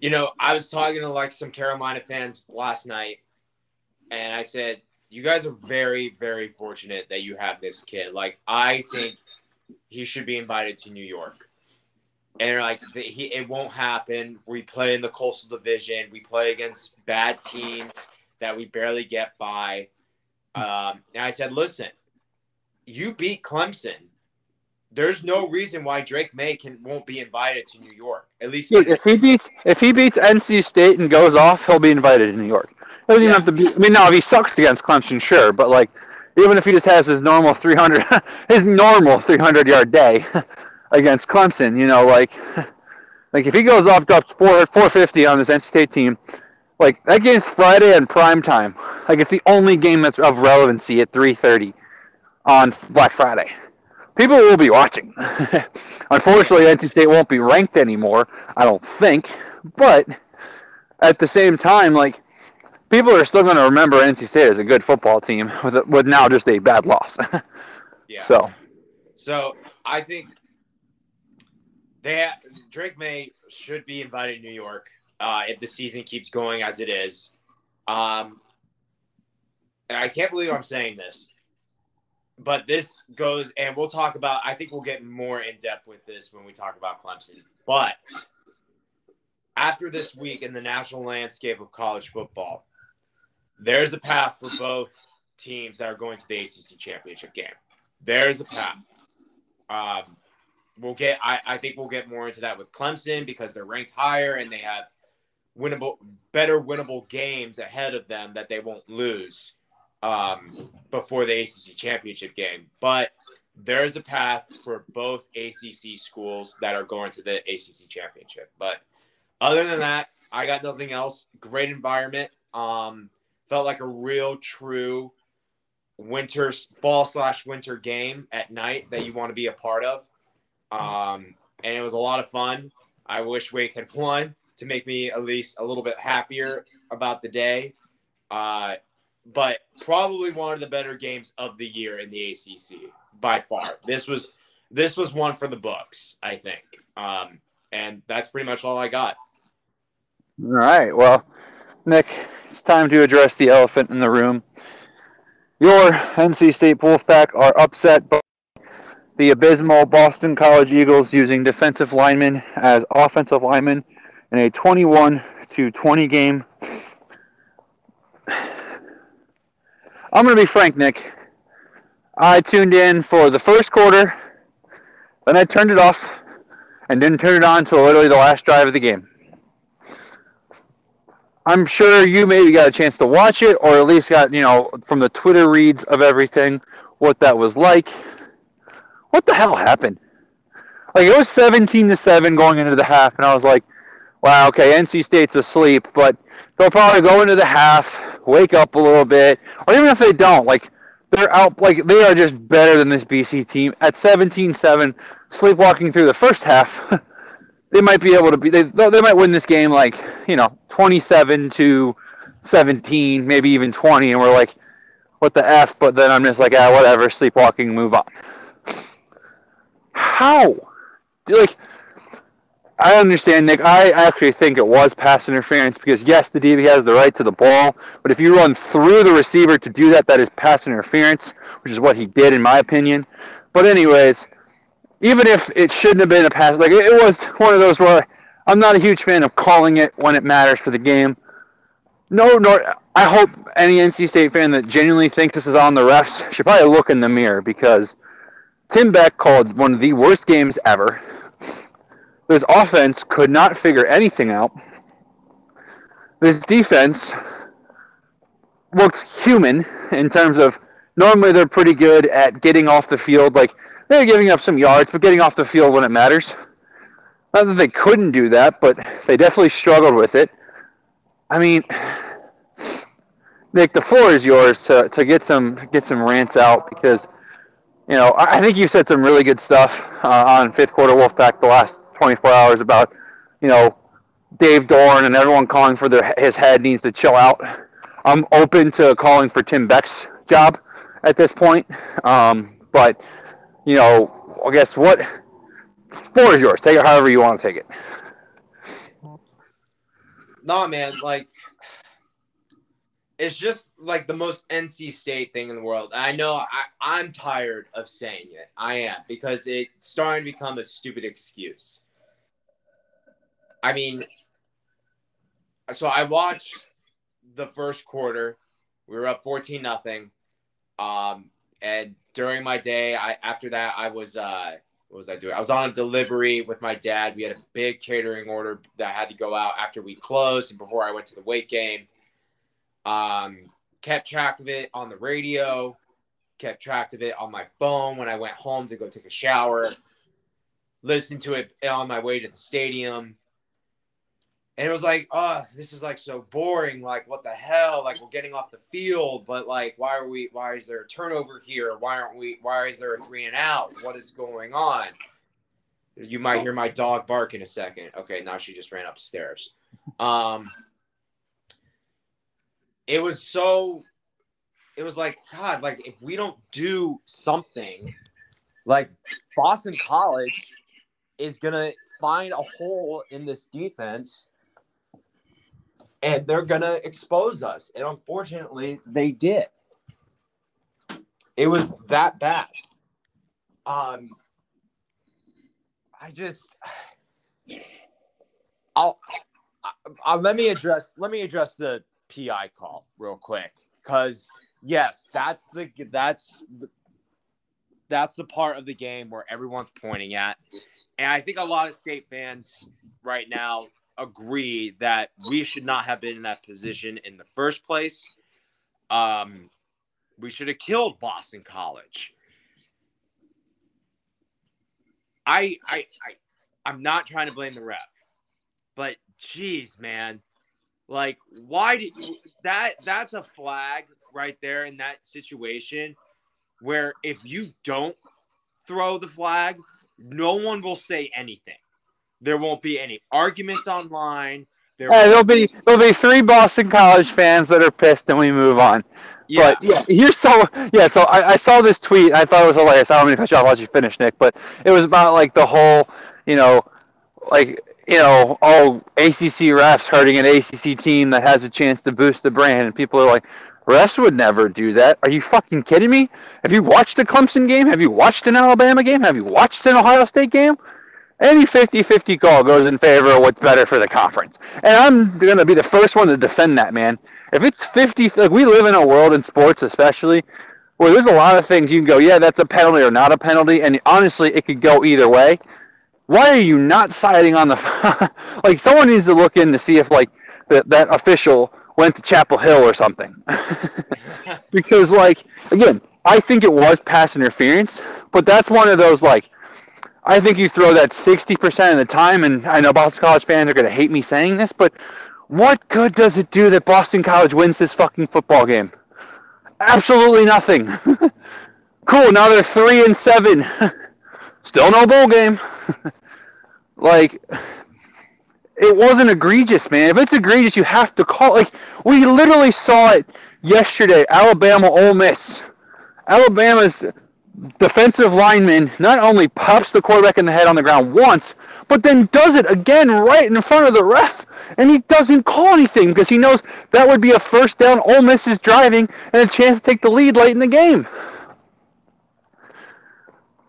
you know, I was talking to, like, some Carolina fans last night, and I said, you guys are very, very fortunate that you have this kid. Like, I think he should be invited to New York. And they're like, he, it won't happen. We play in the Coastal Division. We play against bad teams that we barely get by. Um, and I said, listen, you beat Clemson. There's no reason why Drake May can, won't be invited to New York. At least Dude, if he beats if he beats N C State and goes off, he'll be invited to New York. He doesn't yeah. even have to be. I mean, now if he sucks against Clemson, sure, but, like, even if he just has his normal three hundred, his normal three hundred yard day. Against Clemson, you know, like, like if he goes off, drops four fifty on this N C State team, like, that game's Friday and prime time. Like, it's the only game that's of relevancy at three thirty on Black Friday. People will be watching. Unfortunately, N C State won't be ranked anymore, I don't think. But at the same time, like, people are still going to remember N C State as a good football team with a, with now just a bad loss. Yeah. So, so I think. They have, Drake May should be invited to New York uh, if the season keeps going as it is. Um, and I can't believe I'm saying this. But this goes, and we'll talk about, I think we'll get more in depth with this when we talk about Clemson. But after this week in the national landscape of college football, there's a path for both teams that are going to the A C C championship game. There's a path. Um, we'll get, I, I think we'll get more into that with Clemson because they're ranked higher and they have winnable, better winnable games ahead of them that they won't lose um, before the A C C championship game. But there is a path for both A C C schools that are going to the A C C championship. But other than that, I got nothing else. Great environment. Um, felt like a real, true winter, fall slash winter game at night that you want to be a part of. Um, and it was a lot of fun. I wish Wake had won to make me at least a little bit happier about the day. Uh, but probably one of the better games of the year in the A C C by far. This was, this was one for the books, I think. Um, and that's pretty much all I got. All right. Well, Nick, it's time to address the elephant in the room. Your N C State Wolfpack are upset by the abysmal Boston College Eagles using defensive linemen as offensive linemen in a twenty-one to twenty game. I'm going to be frank, Nick. I tuned in for the first quarter, then I turned it off, and didn't turn it on until literally the last drive of the game. I'm sure you maybe got a chance to watch it, or at least got, you know, from the Twitter reads of everything, what that was like. What the hell happened? Like, it was seventeen to seven going into the half, and I was like, wow, okay, N C State's asleep, but they'll probably go into the half, wake up a little bit, or even if they don't, like, they're out, like, they are just better than this B C team. At seventeen seven, sleepwalking through the first half, they might be able to be, they they might win this game, like, you know, twenty-seven to seventeen, maybe even twenty, and we're like, what the F? But then I'm just like, ah, whatever, sleepwalking, move on. How? Like, I understand, Nick. I actually think it was pass interference because, yes, the D B has the right to the ball, but if you run through the receiver to do that, that is pass interference, which is what he did, in my opinion. But anyways, even if it shouldn't have been a pass, like, it was one of those where I'm not a huge fan of calling it when it matters for the game. No, nor I hope any N C State fan that genuinely thinks this is on the refs should probably look in the mirror because Tim Beck called one of the worst games ever. This offense could not figure anything out. This defense looked human in terms of normally they're pretty good at getting off the field. Like, they're giving up some yards, but getting off the field when it matters. Not that they couldn't do that, but they definitely struggled with it. I mean, Nick, the floor is yours to, to get some get some rants out because, you know, I think you said some really good stuff uh, on Fifth Quarter Wolfpack the last twenty-four hours about, you know, Dave Doeren and everyone calling for their his head needs to chill out. I'm open to calling for Tim Beck's job at this point. Um, but, you know, I guess what floor is yours. Take it however you want to take it. Nah, man, like, it's just like the most N C State thing in the world. I know I, I'm tired of saying it. I am, because it's starting to become a stupid excuse. I mean, so I watched the first quarter. We were up fourteen nothing. Um, and during my day, I after that, I was, uh, what was I doing? I was on a delivery with my dad. We had a big catering order that I had to go out after we closed and before I went to the Wake game. Um, kept track of it on the radio, kept track of it on my phone when I went home to go take a shower, listened to it on my way to the stadium. And it was like, oh, this is like so boring. Like, what the hell? Like, we're getting off the field, but like, why are we, why is there a turnover here? Why aren't we, why is there a three and out? What is going on? You might hear my dog bark in a second. Okay. Now she just ran upstairs. Um, It was so, it was like, God, like, if we don't do something, like, Boston College is going to find a hole in this defense and they're going to expose us. And unfortunately, they did. It was that bad. Um, I just, I'll, I'll let me address let me address the P I call real quick, because yes, that's the that's the, that's the part of the game where everyone's pointing at, and I think a lot of State fans right now agree that we should not have been in that position in the first place. Um, we should have killed Boston College. I, I, I, I'm not trying to blame the ref, but geez, man, like, why did you, that? That's a flag right there in that situation where if you don't throw the flag, no one will say anything. There won't be any arguments online. There hey, there'll be there'll be three Boston College fans that are pissed, and we move on. Yeah. But yeah, here's so yeah. So I, I saw this tweet. I thought it was hilarious. I don't mean to cut you off. I'll let you finish, Nick. But it was about like the whole, you know, like you know, oh, A C C refs hurting an A C C team that has a chance to boost the brand, and people are like, refs would never do that. Are you fucking kidding me? Have you watched a Clemson game? Have you watched an Alabama game? Have you watched an Ohio State game? Any fifty-fifty call goes in favor of what's better for the conference. And I'm going to be the first one to defend that, man. If it's fifty, like, we live in a world in sports especially where there's a lot of things you can go, yeah, that's a penalty or not a penalty, and honestly, it could go either way. Why are you not siding on the – like, someone needs to look in to see if, like, the, that official went to Chapel Hill or something. Because, like, again, I think it was pass interference, but that's one of those, like, I think you throw that sixty percent of the time, and I know Boston College fans are going to hate me saying this, but what good does it do that Boston College wins this fucking football game? Absolutely nothing. Cool, now they're three and seven. Still no bowl game. Like, it wasn't egregious, man. If it's egregious, you have to call. Like, we literally saw it yesterday, Alabama Ole Miss. Alabama's defensive lineman not only pops the quarterback in the head on the ground once, but then does it again right in front of the ref, and he doesn't call anything because he knows that would be a first down. Ole Miss is driving and a chance to take the lead late in the game.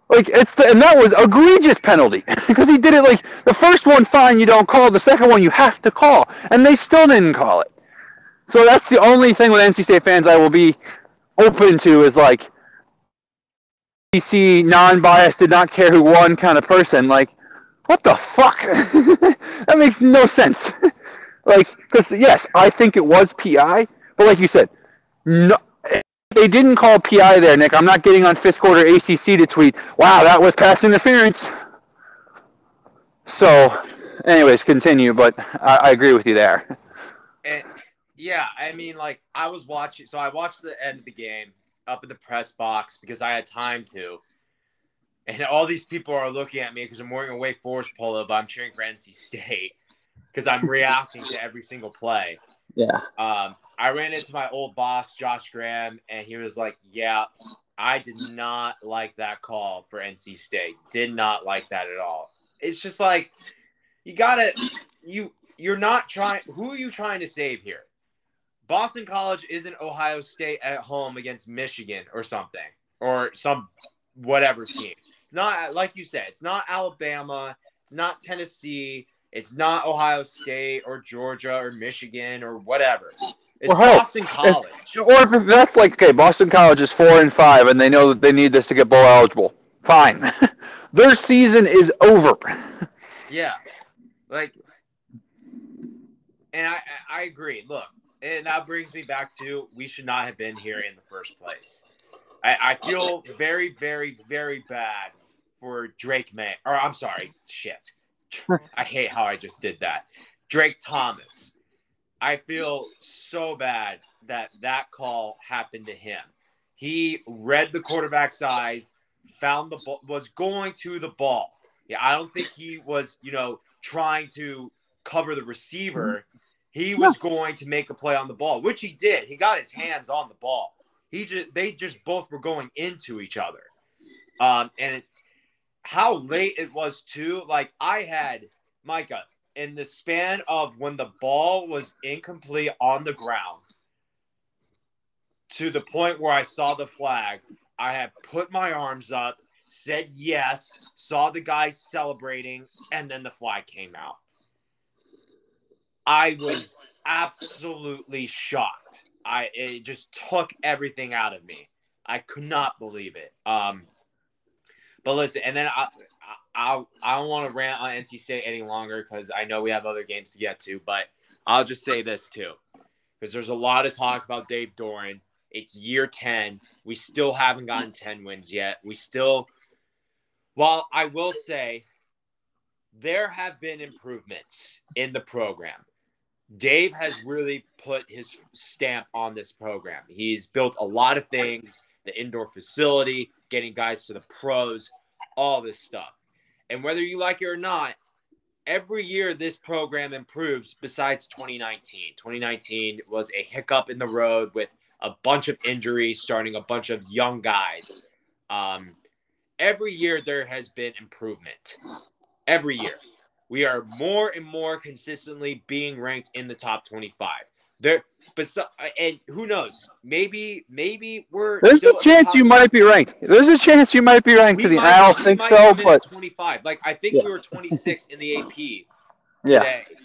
Like, it's the, and that was egregious penalty because he did it like the first one, fine, you don't call. The second one, you have to call, and they still didn't call it. So that's the only thing with N C State fans I will be open to is like, non-biased, did not care who won kind of person. Like, what the fuck? That makes no sense. Like, because yes, I think it was P I, but like you said, no, they didn't call P I there, Nick. I'm not getting on fifth quarter A C C to tweet, wow, that was pass interference. So, anyways, continue, but I, I agree with you there. And, yeah, I mean, like, I was watching, so I watched the end of the game up in the press box because I had time to. And all these people are looking at me because I'm wearing a Wake Forest polo, but I'm cheering for N C State because I'm reacting to every single play. Yeah. Um, I ran into my old boss, Josh Graham, and he was like, yeah, I did not like that call for N C State. Did not like that at all. It's just like, you gotta, you, you're not trying, who are you trying to save here? Boston College isn't Ohio State at home against Michigan or something, or some whatever team. It's not, like you said, it's not Alabama. It's not Tennessee. It's not Ohio State or Georgia or Michigan or whatever. It's well, Boston College. If, or if that's like, okay, Boston College is four and five, and they know that they need this to get bowl eligible. Fine. Their season is over. Yeah. Like, and I, I agree. Look. And that brings me back to we should not have been here in the first place. I, I feel very, very, very bad for Drake May. Or I'm sorry, shit. I hate how I just did that. Drake Thomas. I feel so bad that that call happened to him. He read the quarterback's eyes, found the ball, was going to the ball. Yeah, I don't think he was, you know, trying to cover the receiver. He was going to make a play on the ball, which he did. He got his hands on the ball. He just, they just both were going into each other. Um, and it, how late it was, too. Like, I had, Micah, in the span of when the ball was incomplete on the ground to the point where I saw the flag, I had put my arms up, said yes, saw the guy celebrating, and then the flag came out. I was absolutely shocked. I it just took everything out of me. I could not believe it. Um, but listen, and then I I I don't want to rant on N C State any longer because I know we have other games to get to. But I'll just say this too, because there's a lot of talk about Dave Doeren. It's year ten. We still haven't gotten ten wins yet. We still, well, I will say, there have been improvements in the program. Dave has really put his stamp on this program. He's built a lot of things, the indoor facility, getting guys to the pros, all this stuff. And whether you like it or not, every year this program improves besides twenty nineteen. twenty nineteen was a hiccup in the road with a bunch of injuries, starting a bunch of young guys. Um, every year there has been improvement. Every year. We are more and more consistently being ranked in the top twenty-five. There, but so, and who knows? Maybe, maybe we're. There's still a chance you might be ranked. There's a chance you might be ranked. To the, I don't think so, but twenty-five. Like I think yeah. we were twenty-six in the A P today. Yeah.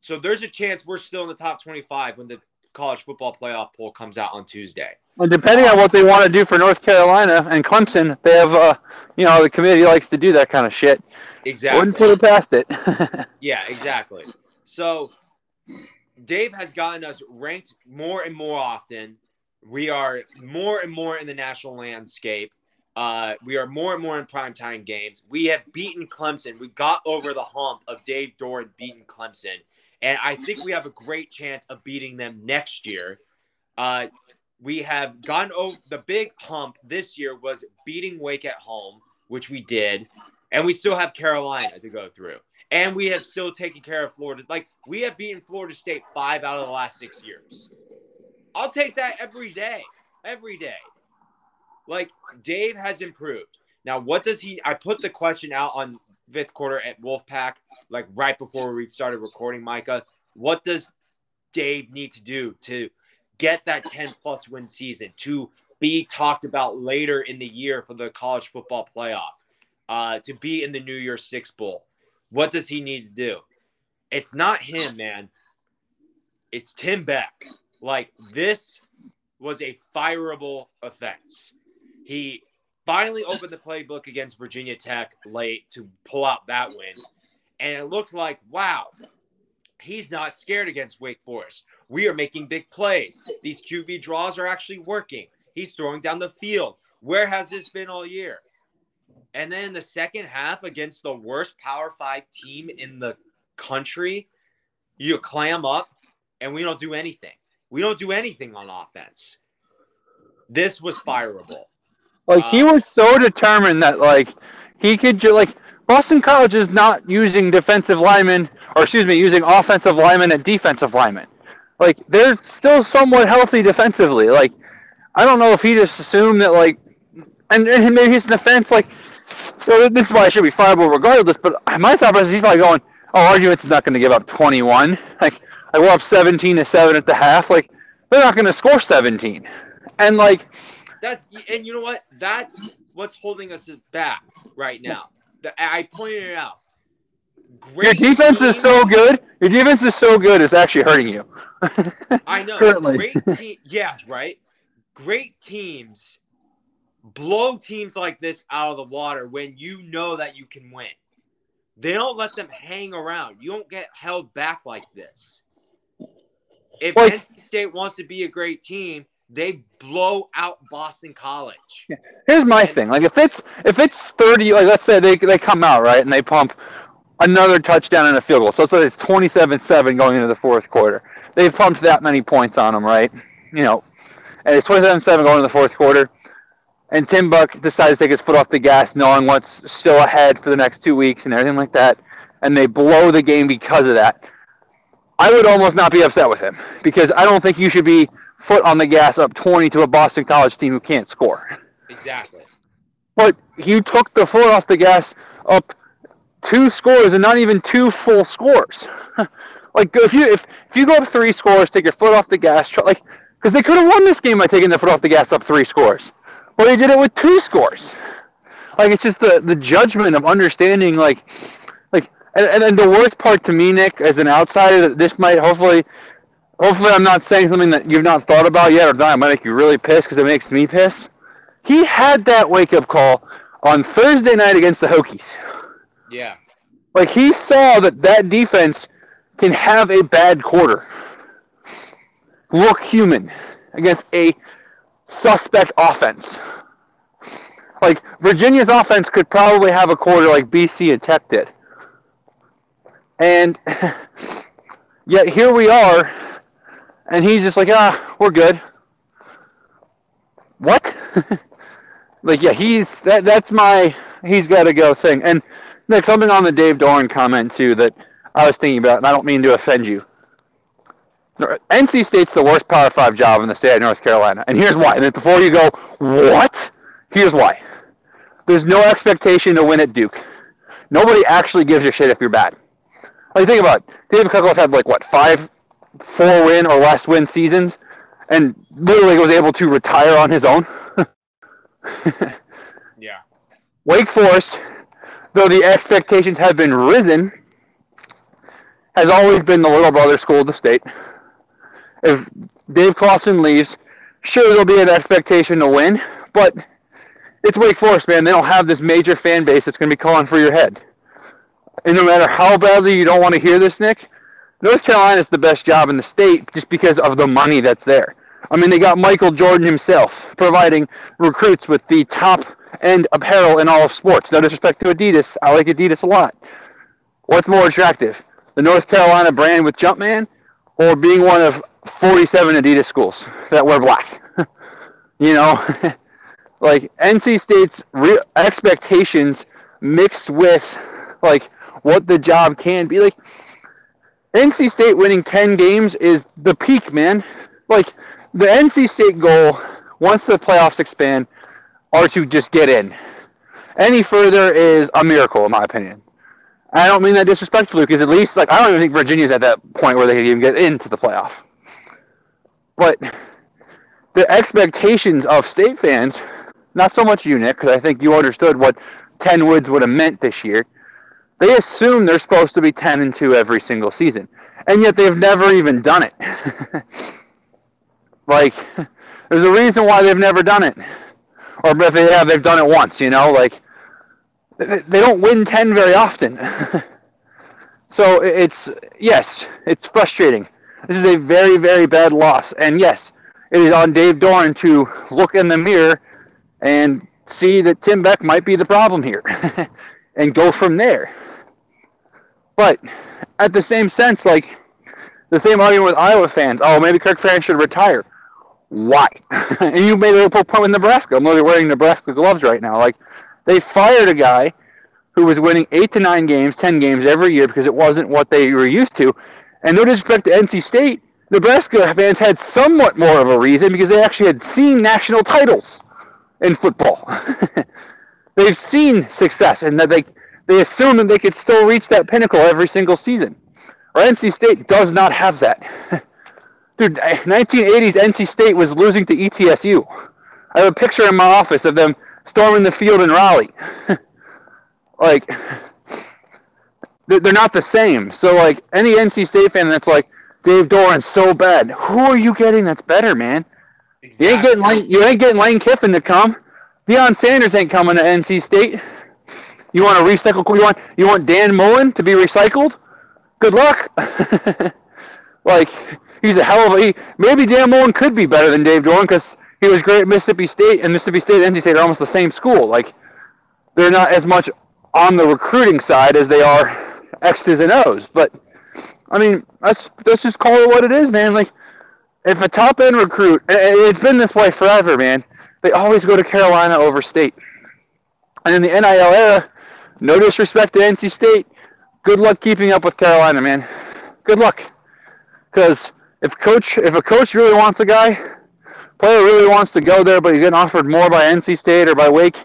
So there's a chance we're still in the top twenty-five when the college football playoff poll comes out on Tuesday. Well, depending on what they want to do for North Carolina and Clemson, they have, uh, you know, the committee likes to do that kind of shit. Exactly. Wouldn't put it past it. Yeah, exactly. So Dave has gotten us ranked more and more often. We are more and more in the national landscape. Uh, we are more and more in primetime games. We have beaten Clemson. We got over the hump of Dave Doeren beating Clemson. And I think we have a great chance of beating them next year. Uh, we have gone over the big hump this year was beating Wake at home, which we did. And we still have Carolina to go through. And we have still taken care of Florida. Like, we have beaten Florida State five out of the last six years. I'll take that every day. Every day. Like, Dave has improved. Now, what does he – I put the question out on fifth quarter at Wolfpack, like right before we started recording, Micah. What does Dave need to do to get that ten-plus win season, to be talked about later in the year for the college football playoff? Uh, to be in the New Year's Six Bowl. What does he need to do? It's not him, man. It's Tim Beck. Like, this was a fireable offense. He finally opened the playbook against Virginia Tech late to pull out that win. And it looked like, wow, he's not scared against Wake Forest. We are making big plays. These Q B draws are actually working. He's throwing down the field. Where has this been all year? And then in the second half against the worst Power Five team in the country, you clam up and we don't do anything. We don't do anything on offense. This was fireable. Like, uh, he was so determined that, like, he could ju- – like, Boston College is not using defensive linemen – or, excuse me, using offensive linemen and defensive linemen. Like, they're still somewhat healthy defensively. Like, I don't know if he just assumed that, like – and maybe it's an offense, like – so this is why I should be fireable regardless, but my thought was he's probably going, oh, Argument's not going to give up twenty-one. Like, I were up seventeen to seven at the half. Like, they're not going to score seventeen. And, like... that's And you know what? That's what's holding us back right now. The, I pointed it out. Great Your defense team. is so good. Your defense is so good, it's actually hurting you. I know. Currently. Great te- yeah, right? Great teams... blow teams like this out of the water when you know that you can win. They don't let them hang around. You don't get held back like this. If well, N C State wants to be a great team, they blow out Boston College. Here's my and, thing. Like, if it's if it's thirty, like, let's say they they come out, right, and they pump another touchdown and a field goal. So let's say it's twenty-seven seven going into the fourth quarter. They've pumped that many points on them, right? You know, and it's twenty-seven seven going into the fourth quarter. And Tim Beck decides to take his foot off the gas, knowing what's still ahead for the next two weeks and everything like that. And they blow the game because of that. I would almost not be upset with him because I don't think you should be foot on the gas up twenty to a Boston College team who can't score. Exactly. But you took the foot off the gas up two scores and not even two full scores. Like, if you if, if you go up three scores, take your foot off the gas, like, because they could have won this game by taking their foot off the gas up three scores. or they did it with two scores. Like, it's just the, the judgment of understanding, like, like, and, and the worst part to me, Nick, as an outsider, that this might hopefully, hopefully I'm not saying something that you've not thought about yet, or that I might make you really pissed, because it makes me pissed. He had that wake-up call on Thursday night against the Hokies. Yeah. Like, he saw that that defense can have a bad quarter, look human against a suspect offense. Like, Virginia's offense could probably have a quarter like B C and Tech did. And yet here we are, and he's just like, ah, we're good. What? Like, yeah, he's that, that's my he's got to go thing. And Nick, something on the Dave Doeren comment, too, that I was thinking about, and I don't mean to offend you. N C State's the worst Power five job in the state of North Carolina, and here's why. And before you go, what? Here's why. There's no expectation to win at Duke. Nobody actually gives a shit if you're bad. Like, think about it. David Kukoc had, like, what, five four-win or less-win seasons, and literally was able to retire on his own. Yeah. Wake Forest, though the expectations have been risen, has always been the little brother school of the state. If Dave Clawson leaves, sure, there'll be an expectation to win, but it's Wake Forest, man. They don't have this major fan base that's going to be calling for your head. And no matter how badly you don't want to hear this, Nick, North Carolina's the best job in the state just because of the money that's there. I mean, they got Michael Jordan himself providing recruits with the top-end apparel in all of sports. No disrespect to Adidas. I like Adidas a lot. What's more attractive, the North Carolina brand with Jumpman, or being one of forty-seven Adidas schools that wear black? You know, like, N C State's re- expectations mixed with, like, what the job can be. Like, N C State winning ten games is the peak, man. Like, the N C State goal, once the playoffs expand, are to just get in. Any further is a miracle, in my opinion. I don't mean that disrespectfully, because at least, like, I don't even think Virginia's at that point where they could even get into the playoff. But the expectations of state fans, not so much you, Nick, because I think you understood what ten wins would have meant this year. They assume they're supposed to be ten and two every single season, and yet they've never even done it. Like, there's a reason why they've never done it. Or if they have, they've done it once, you know? Like, they don't win ten very often. So it's, yes, it's frustrating. This is a very, very bad loss. And yes, it is on Dave Doeren to look in the mirror and see that Tim Beck might be the problem here and go from there. But at the same sense, like, the same argument with Iowa fans. Oh, maybe Kirk Ferentz should retire. Why? And you made a point with Nebraska. I'm literally wearing Nebraska gloves right now. Like, they fired a guy who was winning eight to nine games, ten games every year because it wasn't what they were used to. And no disrespect to N C State, Nebraska fans had somewhat more of a reason because they actually had seen national titles in football. They've seen success, and that they they assume that they could still reach that pinnacle every single season. Or N C State does not have that. Dude, nineteen eighties N C State was losing to E T S U. I have a picture in my office of them storming the field in Raleigh. Like, they're not the same. So, like, any N C State fan that's like, Dave Doran's so bad, who are you getting that's better, man? Exactly. You ain't getting Lane, you ain't getting Lane Kiffin to come. Deion Sanders ain't coming to N C State. You want to recycle? You want you want Dan Mullen to be recycled? Good luck. Like, he's a hell of a... He, maybe Dan Mullen could be better than Dave Doeren because he was great at Mississippi State, and Mississippi State and N C State are almost the same school. Like, they're not as much on the recruiting side as they are X's and O's. But, I mean, let's, let's just call it what it is, man. Like, if a top-end recruit... It's been this way forever, man. They always go to Carolina over State. And in the N I L era, no disrespect to N C State, good luck keeping up with Carolina, man. Good luck. Because if coach, if a coach really wants a guy, player really wants to go there, but he's getting offered more by N C State or by Wake,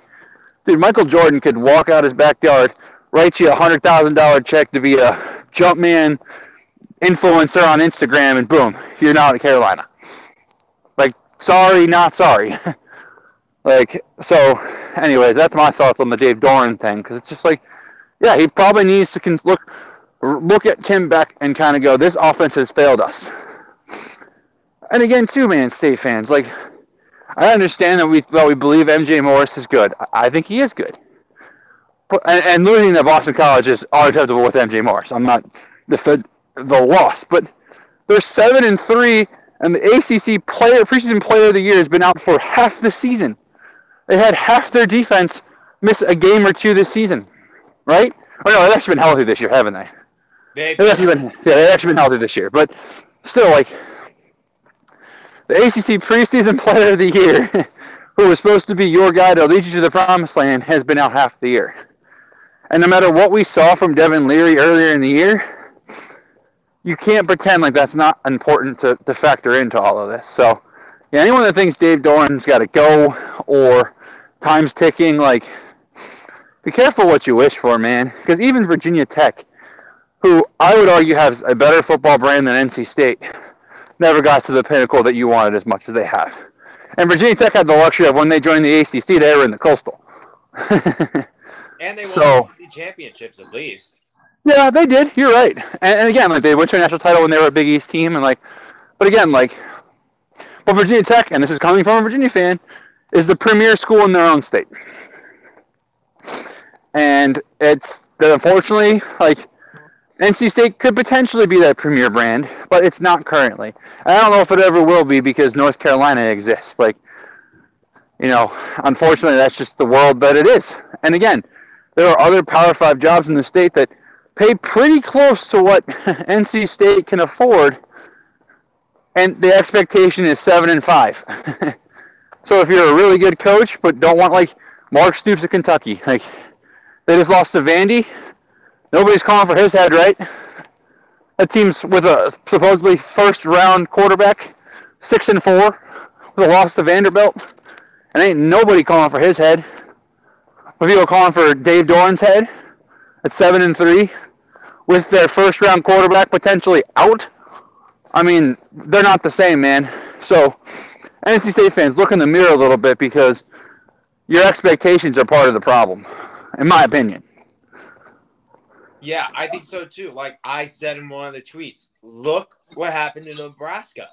dude, Michael Jordan could walk out his backyard, write you a one hundred thousand dollars check to be a jump man influencer on Instagram, and boom, you're now at Carolina. Like, sorry, not sorry. Like, so, anyways, that's my thoughts on the Dave Doeren thing, because it's just like, yeah, he probably needs to con- look look at Tim Beck and kind of go, this offense has failed us. And again, too, man, State fans, like, I understand that we well, we believe M J Morris is good. I think he is good. But, and, and losing to Boston College is unacceptable with M J Morris. I'm not the the loss, but they're seven and three, and the A C C player preseason player of the year has been out for half the season. They had half their defense miss a game or two this season, right? Oh no, they've actually been healthy this year, haven't they? They've, they've actually been yeah, they've actually been healthy this year, but still, like. The A C C preseason player of the year, who was supposed to be your guy to lead you to the promised land, has been out half the year. And no matter what we saw from Devin Leary earlier in the year, you can't pretend like that's not important to, to factor into all of this. So, yeah, anyone that thinks Dave Doran's got to go or time's ticking, like, be careful what you wish for, man. Because even Virginia Tech, who I would argue has a better football brand than N C State, never got to the pinnacle that you wanted as much as they have. And Virginia Tech had the luxury of when they joined the A C C, they were in the Coastal. And they won so, A C C championships at least. Yeah, they did. You're right. And, and again, like they went to a national title when they were a Big East team. And like, but again, like, well, Virginia Tech, and this is coming from a Virginia fan, is the premier school in their own state. And it's, unfortunately, like, N C State could potentially be that premier brand, but it's not currently. I don't know if it ever will be because North Carolina exists. Like, you know, unfortunately, that's just the world that it is. And again, there are other Power five jobs in the state that pay pretty close to what N C State can afford, and the expectation is seven and five. So if you're a really good coach, but don't want, like, Mark Stoops of Kentucky, like, they just lost to Vandy. Nobody's calling for his head, right? That team's with a supposedly first-round quarterback, six and four, with a loss to Vanderbilt, and ain't nobody calling for his head. But people calling for Dave Doran's head at seven and three, with their first-round quarterback potentially out. I mean, they're not the same, man. So, N C State fans, look in the mirror a little bit because your expectations are part of the problem, in my opinion. Yeah, I think so, too. Like I said in one of the tweets, look what happened to Nebraska.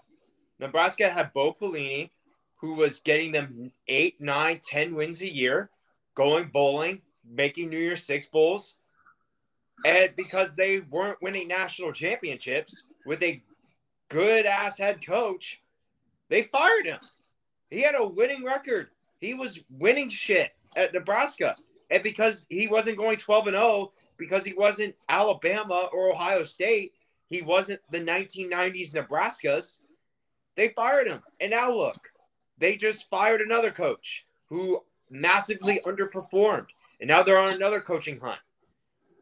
Nebraska had Bo Pelini, who was getting them eight, nine, ten wins a year, going bowling, making New Year's Six bowls, and because they weren't winning national championships with a good-ass head coach, they fired him. He had a winning record. He was winning shit at Nebraska. And because he wasn't going twelve and oh, because he wasn't Alabama or Ohio State, he wasn't the nineteen nineties Nebraskas, they fired him. And now look, they just fired another coach who massively underperformed. And now they're on another coaching hunt.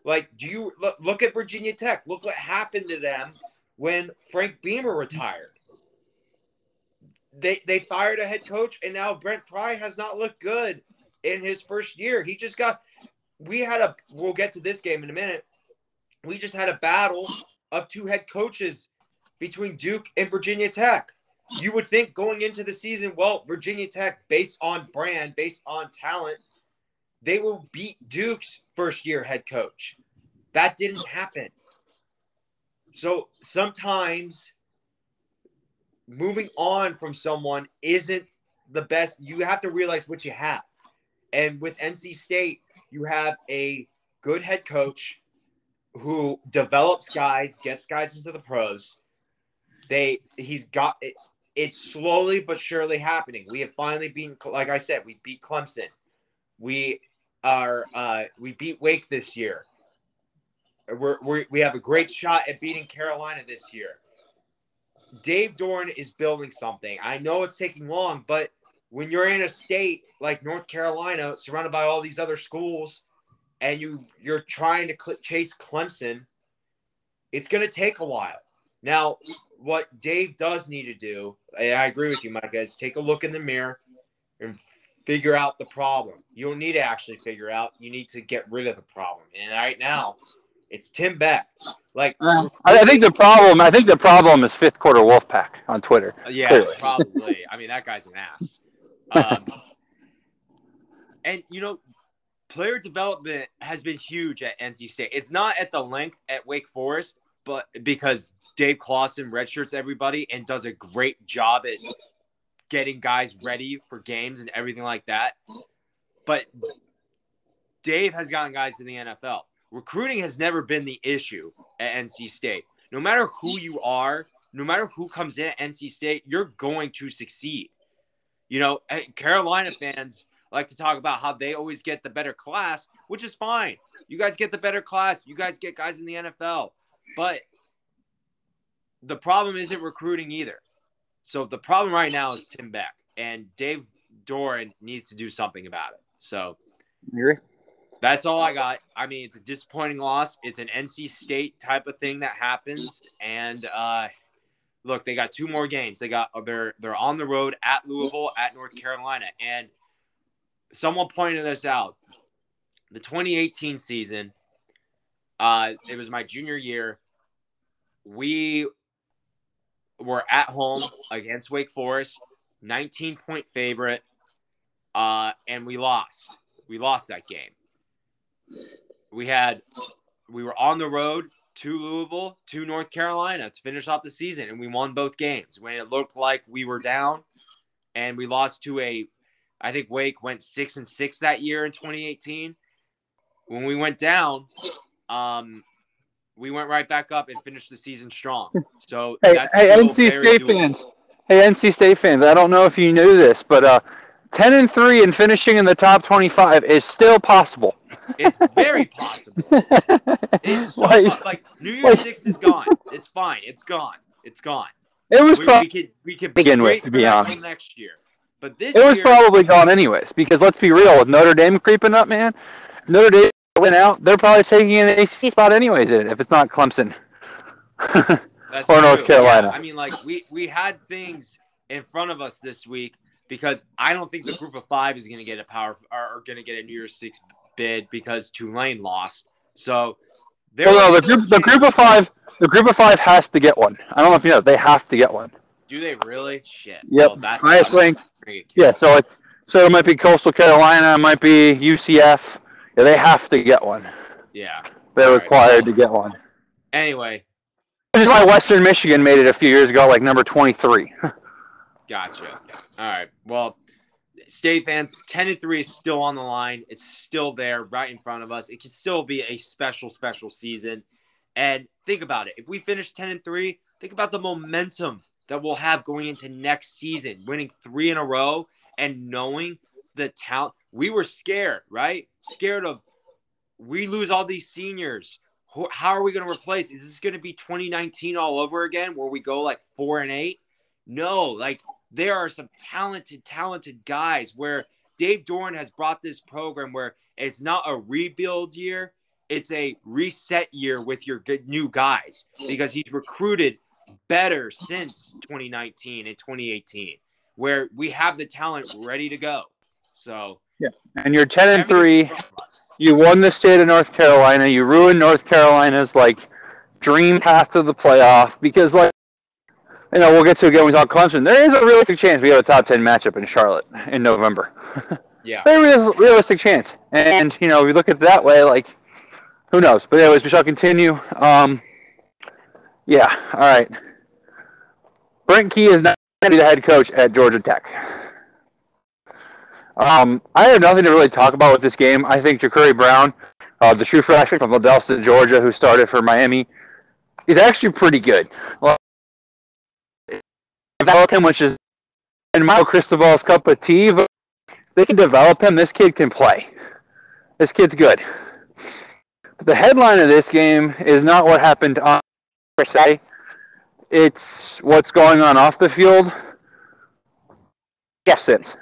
Like, do you look, look at Virginia Tech? Look what happened to them when Frank Beamer retired. They they fired a head coach, and now Brent Pry has not looked good in his first year. He just got... We had a – we'll get to this game in a minute. We just had a battle of two head coaches between Duke and Virginia Tech. You would think going into the season, well, Virginia Tech, based on brand, based on talent, they will beat Duke's first-year head coach. That didn't happen. So sometimes moving on from someone isn't the best. You have to realize what you have. And with N C State, you have a good head coach who develops guys, gets guys into the pros. They he's got it, it's slowly but surely happening. We have finally beaten, like I said, we beat Clemson. We are uh, we beat Wake this year. We're, we're we have a great shot at beating Carolina this year. Dave Doeren is building something. I know it's taking long, but when you're in a state like North Carolina, surrounded by all these other schools, and you, you're trying to cl- chase Clemson, it's going to take a while. Now, what Dave does need to do, and I agree with you, Micah, is take a look in the mirror and figure out the problem. You don't need to actually figure out. You need to get rid of the problem. And right now, it's Tim Beck. Like, uh, I think the problem I think the problem is Fifth Quarter Wolfpack on Twitter. Yeah, clearly. Probably. I mean, that guy's an ass. Um, And, you know, player development has been huge at N C State. It's not at the length at Wake Forest, but because Dave Clawson redshirts everybody and does a great job at getting guys ready for games and everything like that. But Dave has gotten guys to the N F L. Recruiting has never been the issue at N C State. No matter who you are, no matter who comes in at N C State, you're going to succeed. You know, Carolina fans like to talk about how they always get the better class, which is fine. You guys get the better class. You guys get guys in the N F L. But the problem isn't recruiting either. So the problem right now is Tim Beck. And Dave Doeren needs to do something about it. So that's all I got. I mean, it's a disappointing loss. It's an N C State type of thing that happens. And uh, look, they got two more games. They got they're they're on the road at Louisville, at North Carolina. And someone pointed this out. The twenty eighteen season, uh, it was my junior year. We were at home against Wake Forest, nineteen point favorite, uh, and we lost. We lost that game. We had, we were on the road to Louisville, to North Carolina to finish off the season, and we won both games when it looked like we were down, and we lost to a, I think Wake went six and six that year in twenty eighteen. When we went down, um, we went right back up and finished the season strong. So hey, that's hey N C State doable. fans, hey N C State fans, I don't know if you knew this, but uh, ten and three and finishing in the top twenty-five is still possible. It's very possible. It's so like, like New Year's like, Six is gone. It's fine. It's gone. It's gone. It was. We, pro- we could we could begin with to be honest next year, but this it was year, probably gone anyways. Because let's be real, with Notre Dame creeping up, man, Notre Dame went out. They're probably taking an A C C spot anyways. If it's not Clemson That's or North true. Carolina, yeah, I mean, like we we had things in front of us this week because I don't think the Group of Five is going to get a power or, or going to get a New Year's Six bid because Tulane lost. So well, no, the group the group of five the group of five has to get one. I don't know if you know, they have to get one. Do they really? Shit. Yep. Well, that's highest ranked. Yeah, so it's so it might be Coastal Carolina, it might be U C F. Yeah, they have to get one. Yeah. They're right, required well, to get one. Anyway. This is why Western Michigan made it a few years ago, like number twenty three. Gotcha. All right. Well, State fans, ten and three is still on the line. It's still there right in front of us. It can still be a special, special season. And think about it. If we finish ten and three, think about the momentum that we'll have going into next season, winning three in a row and knowing the talent. We were scared, right? Scared of we lose all these seniors. How are we going to replace? Is this going to be twenty nineteen all over again where we go like four and eight? No, like – there are some talented, talented guys where Dave Doeren has brought this program where it's not a rebuild year. It's a reset year with your good new guys because he's recruited better since twenty nineteen and twenty eighteen where we have the talent ready to go. So, yeah. And you're ten and three. You won the state of North Carolina. You ruined North Carolina's like dream path to the playoff because like, you know, we'll get to a game we talk Clemson. There is a realistic chance we have a top ten matchup in Charlotte in November. Yeah. There is a realistic chance. And, you know, if you look at it that way, like, who knows? But anyways, we shall continue. Um, yeah, all right. Brent Key is not going to be the head coach at Georgia Tech. Um, I have nothing to really talk about with this game. I think Ja'Curry Brown, uh, the true freshman from Valdosta, Georgia, who started for Miami, is actually pretty good. Well, develop him, which is in Mario Cristobal's cup of tea, but they can develop him. This kid can play. This kid's good. But the headline of this game is not what happened on per se. It's what's going on off the field. Jeff Sims.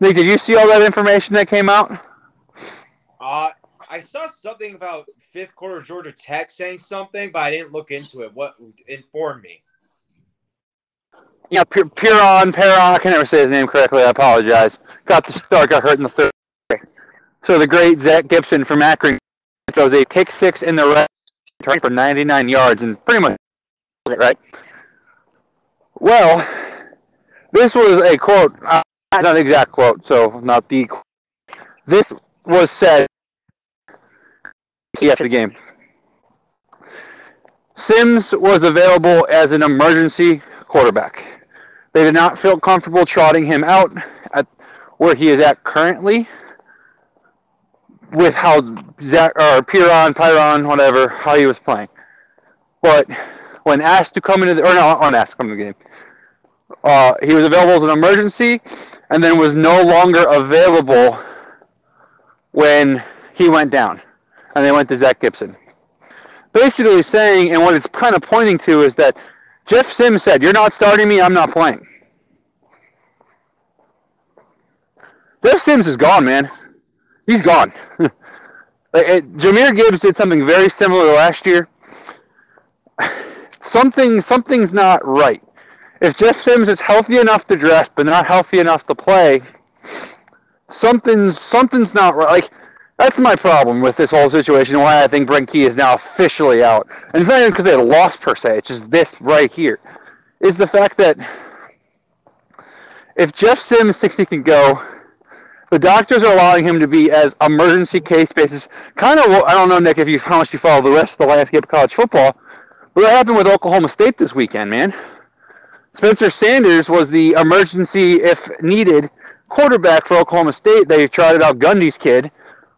Nick, did you see all that information that came out? Uh, I saw something about fifth quarter Georgia Tech saying something, but I didn't look into it. What informed me? Yeah, P- Pyron, Pyron, I can never say his name correctly, I apologize. Got the start, got hurt in the third. So the great Zach Gibson from Akron throws a pick six in the red right for ninety-nine yards and pretty much right? Well, this was a quote, uh, not an exact quote, so not the quote, This was said after the game. Sims was available as an emergency quarterback. They did not feel comfortable trotting him out at where he is at currently with how Zach, or Pyron, Pyron, whatever, how he was playing. But when asked to come into the, or no, when asked to come to the game, uh, he was available as an emergency and then was no longer available when he went down and they went to Zach Gibson. Basically saying, and what it's kind of pointing to is that Jeff Sims said, "You're not starting me, I'm not playing." Jeff Sims is gone, man. He's gone. Jahmyr Gibbs did something very similar to last year. Something, something's not right. If Jeff Sims is healthy enough to dress but not healthy enough to play, something's, something's not right. Like, that's my problem with this whole situation, why I think Brent Key is now officially out. And it's not even because they lost per se, it's just this right here, is the fact that if Jeff Sims thinks he can go, the doctors are allowing him to be as emergency case basis. Kind of, I don't know, Nick, if you how much you follow the rest of the landscape of college football, but what happened with Oklahoma State this weekend, man? Spencer Sanders was the emergency, if needed, quarterback for Oklahoma State. They trotted out Gundy's kid,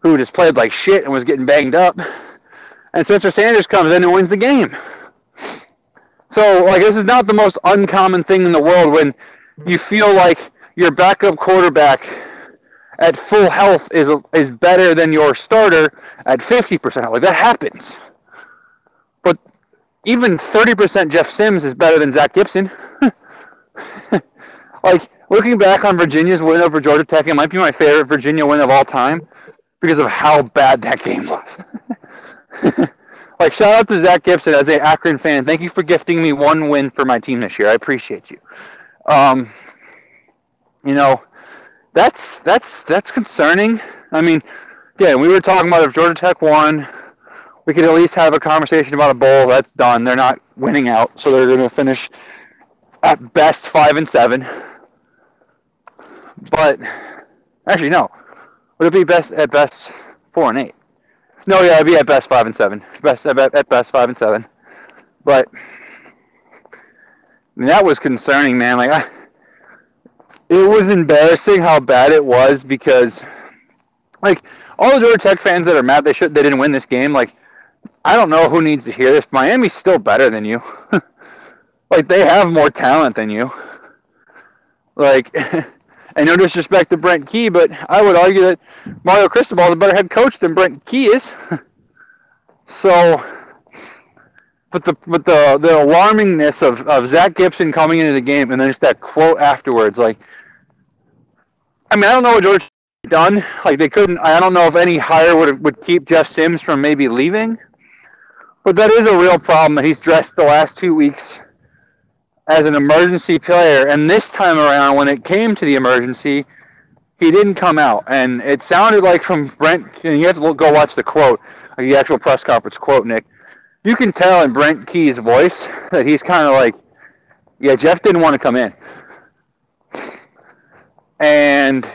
who just played like shit and was getting banged up. And Spencer Sanders comes in and wins the game. So, like, this is not the most uncommon thing in the world when you feel like your backup quarterback at full health is is better than your starter at fifty percent. Like, that happens. But even thirty percent Jeff Sims is better than Zach Gibson. Like, looking back on Virginia's win over Georgia Tech, it might be my favorite Virginia win of all time, because of how bad that game was. Like, shout out to Zach Gibson as an Akron fan. Thank you for gifting me one win for my team this year. I appreciate you. Um, you know, that's that's that's concerning. I mean, yeah, we were talking about if Georgia Tech won, we could at least have a conversation about a bowl. That's done. They're not winning out, so they're going to finish at best five and seven. But actually, no. Would it be best at best four and eight? No, yeah, it'd be at best five and seven. Best at, at best five and seven. But I mean, that was concerning, man. Like, I, it was embarrassing how bad it was, because, like, all the Georgia Tech fans that are mad they should they didn't win this game. Like, I don't know who needs to hear this. Miami's still better than you. Like, they have more talent than you. Like. And no disrespect to Brent Key, but I would argue that Mario Cristobal is a better head coach than Brent Key is. So, but the but the the alarmingness of, of Zach Gibson coming into the game, and then just that quote afterwards, like, I mean, I don't know what George done. Like, they couldn't. I don't know if any hire would would keep Jeff Sims from maybe leaving. But that is a real problem that he's dressed the last two weeks as an emergency player, and this time around, when it came to the emergency, he didn't come out. And it sounded like from Brent, and you have to go watch the quote, the actual press conference quote, Nick. You can tell in Brent Key's voice that he's kind of like, yeah, Jeff didn't want to come in. And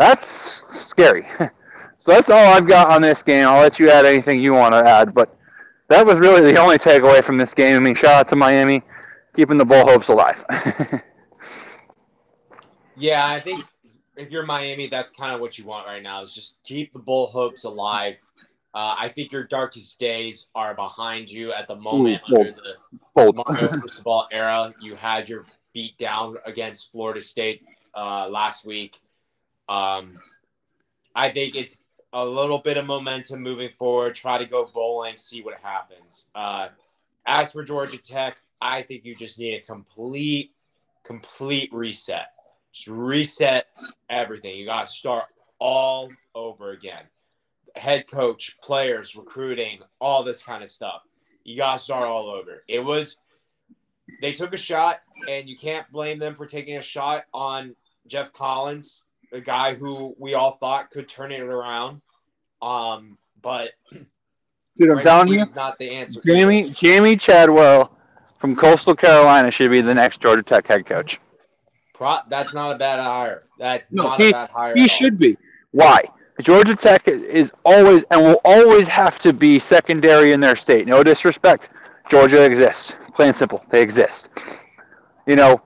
that's scary. So that's all I've got on this game. I'll let you add anything you want to add, but that was really the only takeaway from this game. I mean, shout out to Miami, keeping the bowl hopes alive. Yeah, I think if you're Miami, that's kind of what you want right now, is just keep the bowl hopes alive. Uh, I think your darkest days are behind you at the moment. Ooh, under bold. the bold. Mario Cristobal era. You had your beat down against Florida State uh, last week. Um, I think it's a little bit of momentum moving forward. Try to go bowling, see what happens. Uh, as for Georgia Tech, I think you just need a complete, complete reset. Just reset everything. You got to start all over again. Head coach, players, recruiting, all this kind of stuff. You got to start all over. It was – they took a shot, and you can't blame them for taking a shot on Geoff Collins, a guy who we all thought could turn it around. Um, but Dude, I'm telling you, it's not the answer. Jamey, Jamey Chadwell from Coastal Carolina should be the next Georgia Tech head coach. Pro, that's not a bad hire. That's no, not he, a bad hire. He should be. Why? Georgia Tech is always and will always have to be secondary in their state. No disrespect. Georgia exists. Plain and simple. They exist. You know,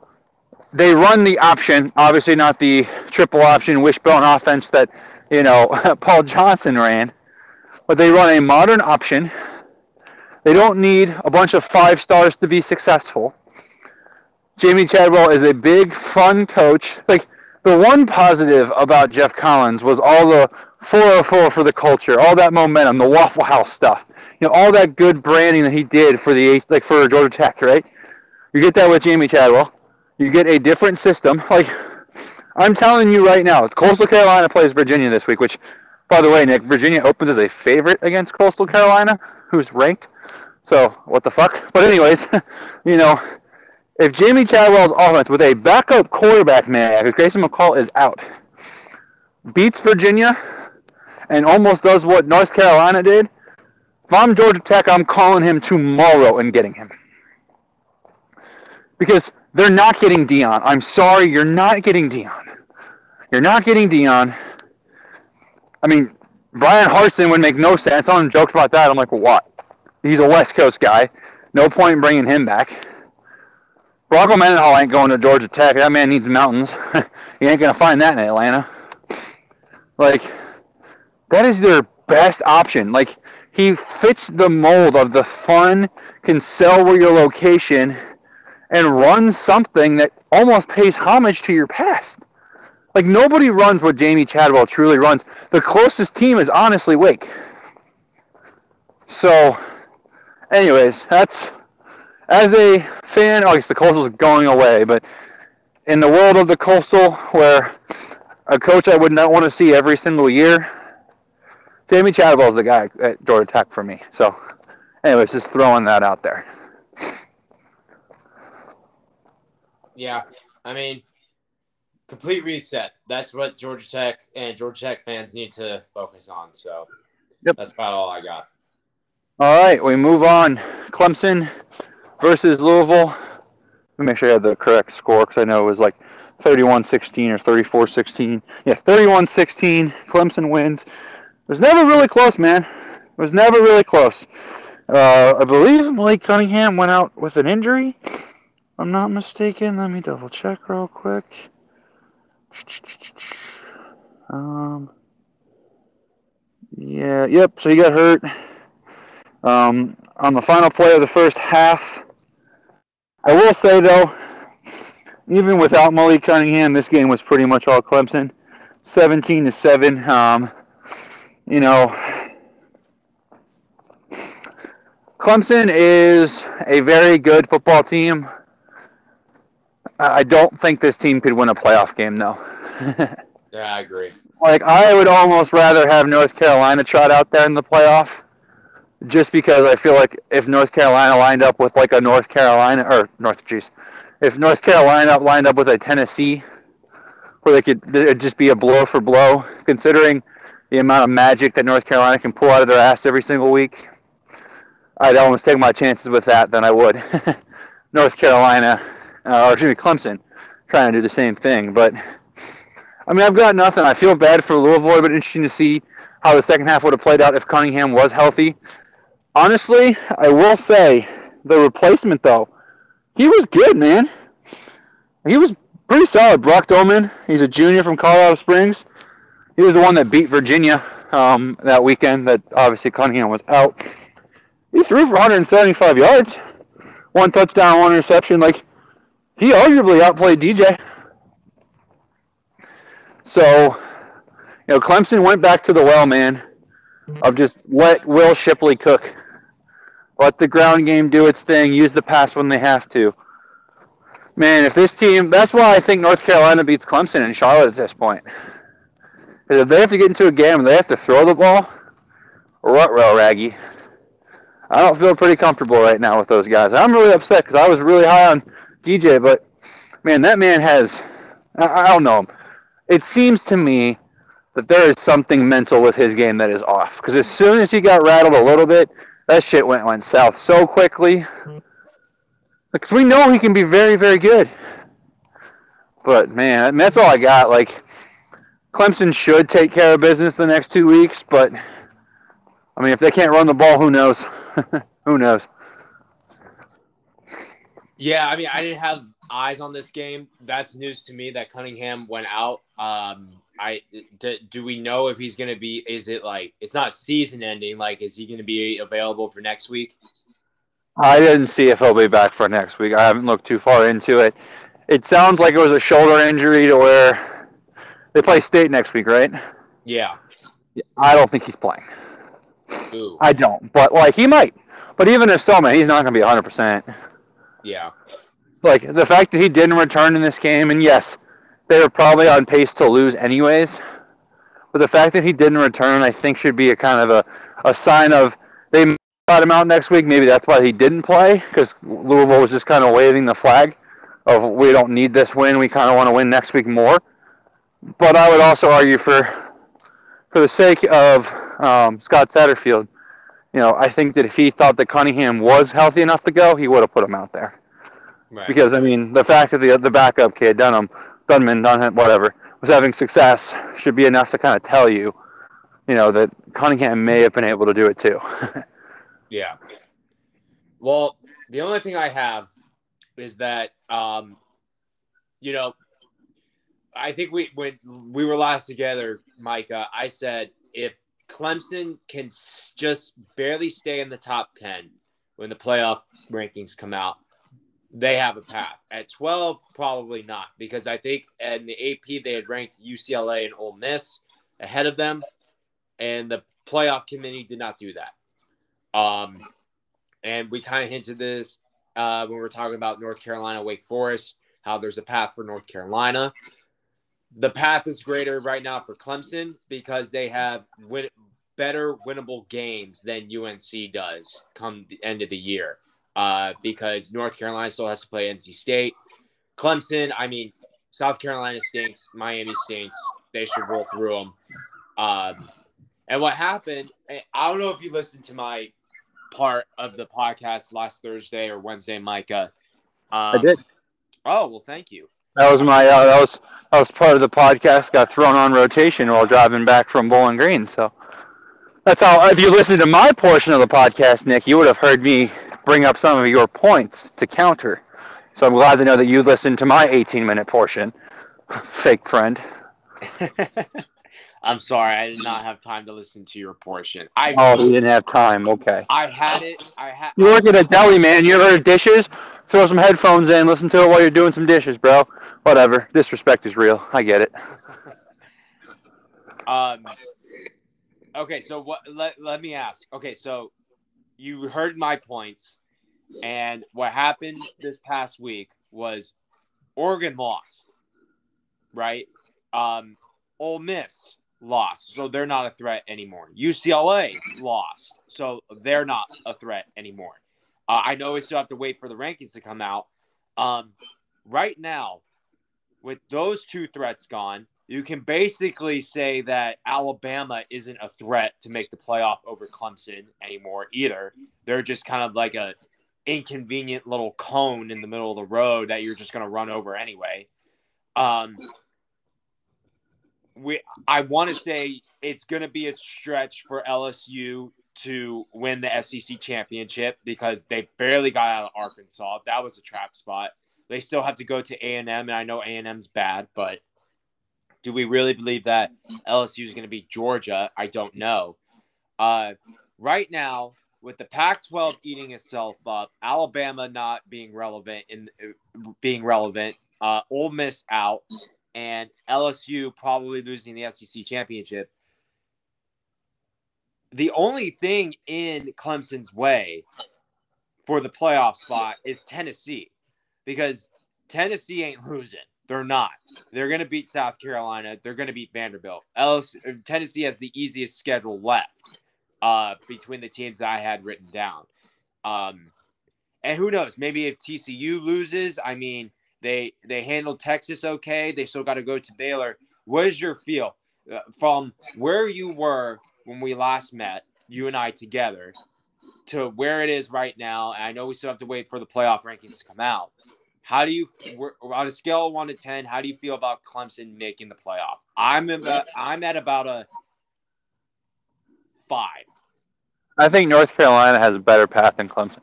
they run the option, obviously not the triple option wishbone offense that, you know, Paul Johnson ran, but they run a modern option. They don't need a bunch of five stars to be successful. Jamey Chadwell is a big, fun coach. Like, the one positive about Geoff Collins was all the four oh four for the culture, all that momentum, the Waffle House stuff, you know, all that good branding that he did for the like for Georgia Tech, right? You get that with Jamey Chadwell. You get a different system. Like, I'm telling you right now, Coastal Carolina plays Virginia this week, which, by the way, Nick, Virginia opens as a favorite against Coastal Carolina, who's ranked. So what the fuck? But anyways, you know, if Jamey Chadwell's offense with a backup quarterback, man, if Grayson McCall is out, beats Virginia and almost does what North Carolina did, if I'm Georgia Tech, I'm calling him tomorrow and getting him. Because they're not getting Deion. I'm sorry, you're not getting Deion. You're not getting Deion. I mean, Brian Harsin would make no sense. Someone joked about that. I'm like, well, what? He's a West Coast guy. No point in bringing him back. Rocco Mendenhall ain't going to Georgia Tech. That man needs mountains. You ain't going to find that in Atlanta. Like, that is their best option. Like, he fits the mold of the fun, can sell where your location, and run something that almost pays homage to your past. Like, nobody runs what Jamey Chadwell truly runs. The closest team is honestly Wake. So, anyways, that's... As a fan, I guess the Coastal is going away, but in the world of the Coastal, where a coach I would not want to see every single year, Jamey Chadwell is the guy at Georgia Tech for me. So, anyways, just throwing that out there. Yeah, I mean, complete reset. That's what Georgia Tech and Georgia Tech fans need to focus on. So, yep. That's about all I got. All right, we move on. Clemson versus Louisville. Let me make sure I had the correct score, because I know it was like thirty-one sixteen or thirty-four sixteen. Yeah, thirty-one sixteen. Clemson wins. It was never really close, man. It was never really close. Uh, I believe Malik Cunningham went out with an injury. I'm not mistaken. Let me double check real quick. Um. Yeah. Yep. So he got hurt. Um. On the final play of the first half. I will say, though, even without Malik Cunningham, this game was pretty much all Clemson. seventeen to seven. Um, you know, Clemson is a very good football team. I don't think this team could win a playoff game, though. Yeah, I agree. Like, I would almost rather have North Carolina trot out there in the playoff, just because I feel like if North Carolina lined up with like a North Carolina, or North, geez, if North Carolina lined up with a Tennessee, where they could, it'd just be a blow for blow, considering the amount of magic that North Carolina can pull out of their ass every single week, I'd almost take my chances with that than I would North Carolina, uh, or excuse me, Clemson, trying to do the same thing. But, I mean, I've got nothing. I feel bad for Louisville, but interesting to see how the second half would have played out if Cunningham was healthy. Honestly, I will say, the replacement, though, he was good, man. He was pretty solid. Brock Doman, he's a junior from Colorado Springs. He was the one that beat Virginia um, that weekend that obviously Cunningham was out. He threw for one hundred seventy-five yards. One touchdown, one interception. Like, he arguably outplayed D J. So, you know, Clemson went back to the well, man, of just let Will Shipley cook. Let the ground game do its thing. Use the pass when they have to. Man, if this team... That's why I think North Carolina beats Clemson and Charlotte at this point. Because if they have to get into a game and they have to throw the ball, ruh-roh, Raggy. I don't feel pretty comfortable right now with those guys. I'm really upset because I was really high on D J, but, man, that man has... I, I don't know him. It seems to me that there is something mental with his game that is off. Because as soon as he got rattled a little bit, that shit went, went south so quickly. Because we know he can be very, very good. But, man, that's all I got. Like, Clemson should take care of business the next two weeks, but, I mean, if they can't run the ball, who knows? Who knows? Yeah, I mean, I didn't have eyes on this game. That's news to me that Cunningham went out. Um, I do, do we know if he's going to be – is it like – it's not season-ending. Like, is he going to be available for next week? I didn't see if he'll be back for next week. I haven't looked too far into it. It sounds like it was a shoulder injury to where – they play State next week, right? Yeah. I don't think he's playing. Ooh. I don't. But, like, he might. But even if so, man, he's not going to be one hundred percent. Yeah. Like, the fact that he didn't return in this game, and yes, they were probably on pace to lose anyways, but the fact that he didn't return, I think, should be a kind of a, a sign of they got him out next week. Maybe that's why he didn't play, because Louisville was just kind of waving the flag of we don't need this win. We kind of want to win next week more. But I would also argue for for the sake of um, Scott Satterfield, you know, I think that if he thought that Cunningham was healthy enough to go, he would have put him out there. Right. Because, I mean, the fact that the the backup kid, Dunham, Dunman, Dunham, whatever, was having success should be enough to kind of tell you, you know, that Cunningham may have been able to do it too. Yeah. Well, the only thing I have is that, um, you know, I think we when we were last together, Micah, I said if Clemson can s- just barely stay in the top ten when the playoff rankings come out, they have a path. At twelve, probably not, because I think in the A P they had ranked U C L A and Ole Miss ahead of them, and the playoff committee did not do that. Um, and we kind of hinted this uh, when we were talking about North Carolina, Wake Forest, how there's a path for North Carolina. The path is greater right now for Clemson because they have win- better winnable games than U N C does come the end of the year uh, because North Carolina still has to play N C State. Clemson, I mean, South Carolina stinks. Miami stinks. They should roll through them. Um, and what happened, I don't know if you listened to my part of the podcast last Thursday or Wednesday, Micah. Um, I did. Oh, well, thank you. That was my uh, that was that was part of the podcast. Got thrown on rotation while driving back from Bowling Green. So that's how. If you listened to my portion of the podcast, Nick, you would have heard me bring up some of your points to counter. So I'm glad to know that you listened to my eighteen minute portion. Fake friend. I'm sorry, I did not have time to listen to your portion. I oh, you didn't have time. Okay. I had it. I had. You work at a deli, man. You ever dishes? Throw some headphones in, listen to it while you're doing some dishes, bro. Whatever. Disrespect is real. I get it. um. Okay, so what? Let Let me ask. Okay, so you heard my points, and what happened this past week was Oregon lost, right? Um, Ole Miss lost, so they're not a threat anymore. U C L A lost, so they're not a threat anymore. Uh, I know we still have to wait for the rankings to come out. Um, right now, with those two threats gone, you can basically say that Alabama isn't a threat to make the playoff over Clemson anymore either. They're just kind of like a inconvenient little cone in the middle of the road that you're just going to run over anyway. Um, we, I want to say it's going to be a stretch for L S U to win the S E C championship because they barely got out of Arkansas. That was a trap spot. They still have to go to A and M, and I know A and M's bad, but do we really believe that L S U is going to beat Georgia? I don't know. Uh, right now, with the Pac twelve eating itself up, Alabama not being relevant, in uh, being relevant, uh, Ole Miss out, and L S U probably losing the S E C championship, the only thing in Clemson's way for the playoff spot is Tennessee, because Tennessee ain't losing. They're not. They're going to beat South Carolina. They're going to beat Vanderbilt. L S U, Tennessee has the easiest schedule left uh, between the teams that I had written down. Um, and who knows? Maybe if T C U loses, I mean, they, they handled Texas okay. They still got to go to Baylor. What is your feel uh, from where you were when we last met, you and I together, to where it is right now? And I know we still have to wait for the playoff rankings to come out. How do you, on a scale of one to ten, how do you feel about Clemson making the playoff? I'm about, I'm at about a five. I think North Carolina has a better path than Clemson.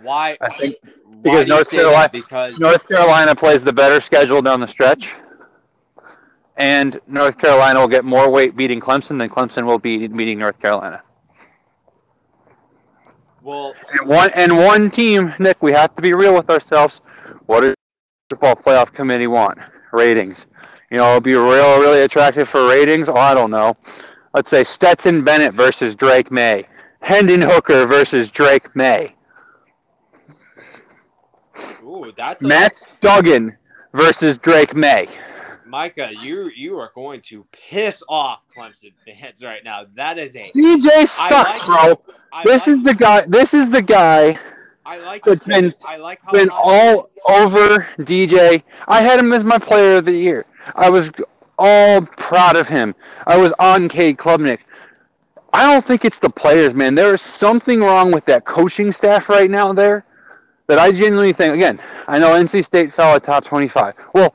Why? I think why because North Carolina because North Carolina plays the better schedule down the stretch, and North Carolina will get more weight beating Clemson than Clemson will be beating North Carolina. Well, and one and one team, Nick, we have to be real with ourselves. What does the football playoff committee want? Ratings. You know, it'll be real, really attractive for ratings. Oh, I don't know. Let's say Stetson Bennett versus Drake May. Hendon Hooker versus Drake May. Ooh, that's a... Matt Duggan versus Drake May. Micah, you you are going to piss off Clemson fans right now. That is a D J sucks, like bro. This like is the guy. This is the guy. I like that's been I like how been all over D J. I had him as my player of the year. I was all proud of him. I was on Cade Klubnik. I don't think it's the players, man. There is something wrong with that coaching staff right now there that I genuinely think. Again, I know N C State fell at top twenty-five. Well.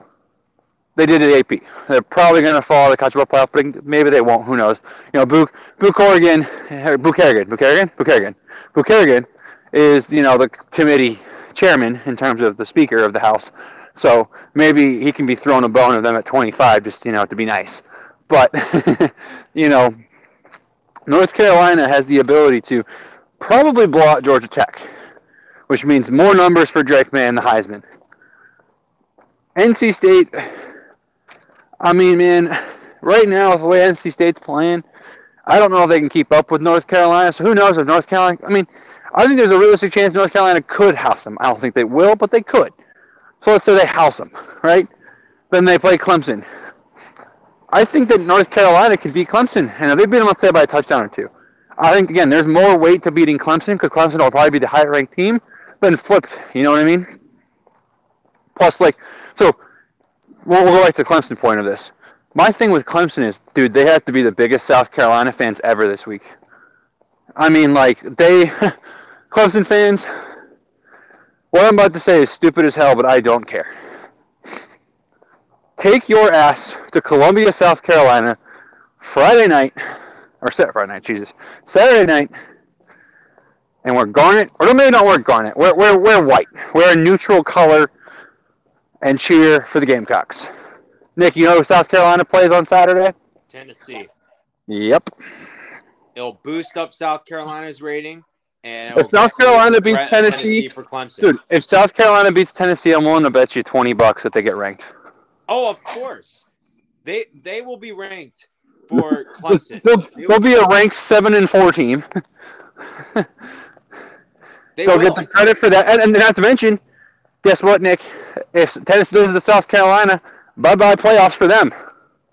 They did it A P. They're probably going to fall the college football playoff, but maybe they won't. Who knows? You know, Book Bookerigan, Bookerigan, Bookerigan, Bookerigan, Bookerigan is, you know, the committee chairman in terms of the Speaker of the House. So maybe he can be thrown a bone of them at twenty-five, just, you know, to be nice. But you know, North Carolina has the ability to probably blow out Georgia Tech, which means more numbers for Drake May and the Heisman. N C State. I mean, man, right now, with the way N C State's playing, I don't know if they can keep up with North Carolina. So who knows if North Carolina... I mean, I think there's a realistic chance North Carolina could house them. I don't think they will, but they could. So let's say they house them, right? Then they play Clemson. I think that North Carolina could beat Clemson. And if they beat them, let's say, by a touchdown or two. I think, again, there's more weight to beating Clemson because Clemson will probably be the higher-ranked team than flipped. You know what I mean? Plus, like... So... We'll, we'll go back to the Clemson point of this. My thing with Clemson is, dude, they have to be the biggest South Carolina fans ever this week. I mean, like, they... Clemson fans, what I'm about to say is stupid as hell, but I don't care. Take your ass to Columbia, South Carolina, Friday night, or Saturday night, Jesus, Saturday night, and wear garnet, or maybe not wear garnet, wear, wear, wear white, wear a neutral color, and cheer for the Gamecocks. Nick, you know who South Carolina plays on Saturday? Tennessee. Yep. It'll boost up South Carolina's rating. And if South Carolina beats Tennessee, Tennessee for Clemson. Dude, if South Carolina beats Tennessee, I'm willing to bet you twenty bucks that they get ranked. Oh, of course. They they will be ranked for Clemson. they'll, they'll, they'll be a ranked seven and four team. they they'll will. get the credit for that. And, and not to mention, guess what, Nick? If Tennessee loses to South Carolina, bye-bye playoffs for them.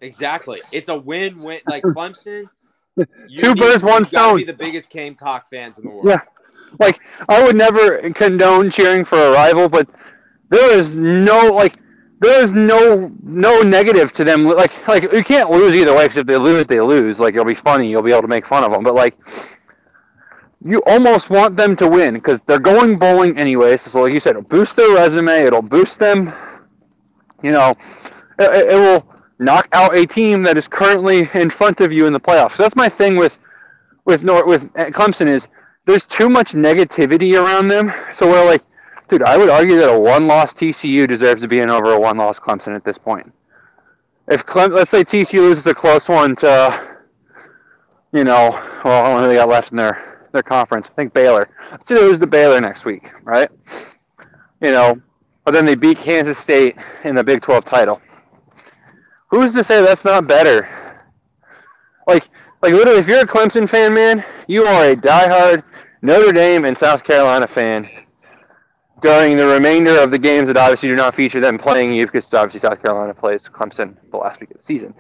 Exactly. It's a win-win. Like Clemson, you two birds, one stone. Be the biggest Gamecock fans in the world. Yeah. Like, I would never condone cheering for a rival, but there is no, like, there is no no negative to them. Like, like you can't lose either way, because if they lose, they lose. Like, it'll be funny. You'll be able to make fun of them. But, like, you almost want them to win because they're going bowling anyways. So like you said, it'll boost their resume. It'll boost them. You know, it, it will knock out a team that is currently in front of you in the playoffs. So that's my thing with with North, with Clemson is there's too much negativity around them. So we're like, dude, I would argue that a one-loss T C U deserves to be in over a one-loss Clemson at this point. If Clemson, let's say T C U loses a close one to, you know, well, I don't know who they got left in there. Their conference. I think Baylor. Let's see who's the Baylor next week, right? You know, but then they beat Kansas State in the Big twelve title. Who's to say that's not better? Like, like literally, if you're a Clemson fan, man, you are a diehard Notre Dame and South Carolina fan during the remainder of the games that obviously do not feature them playing you because obviously South Carolina plays Clemson the last week of the season.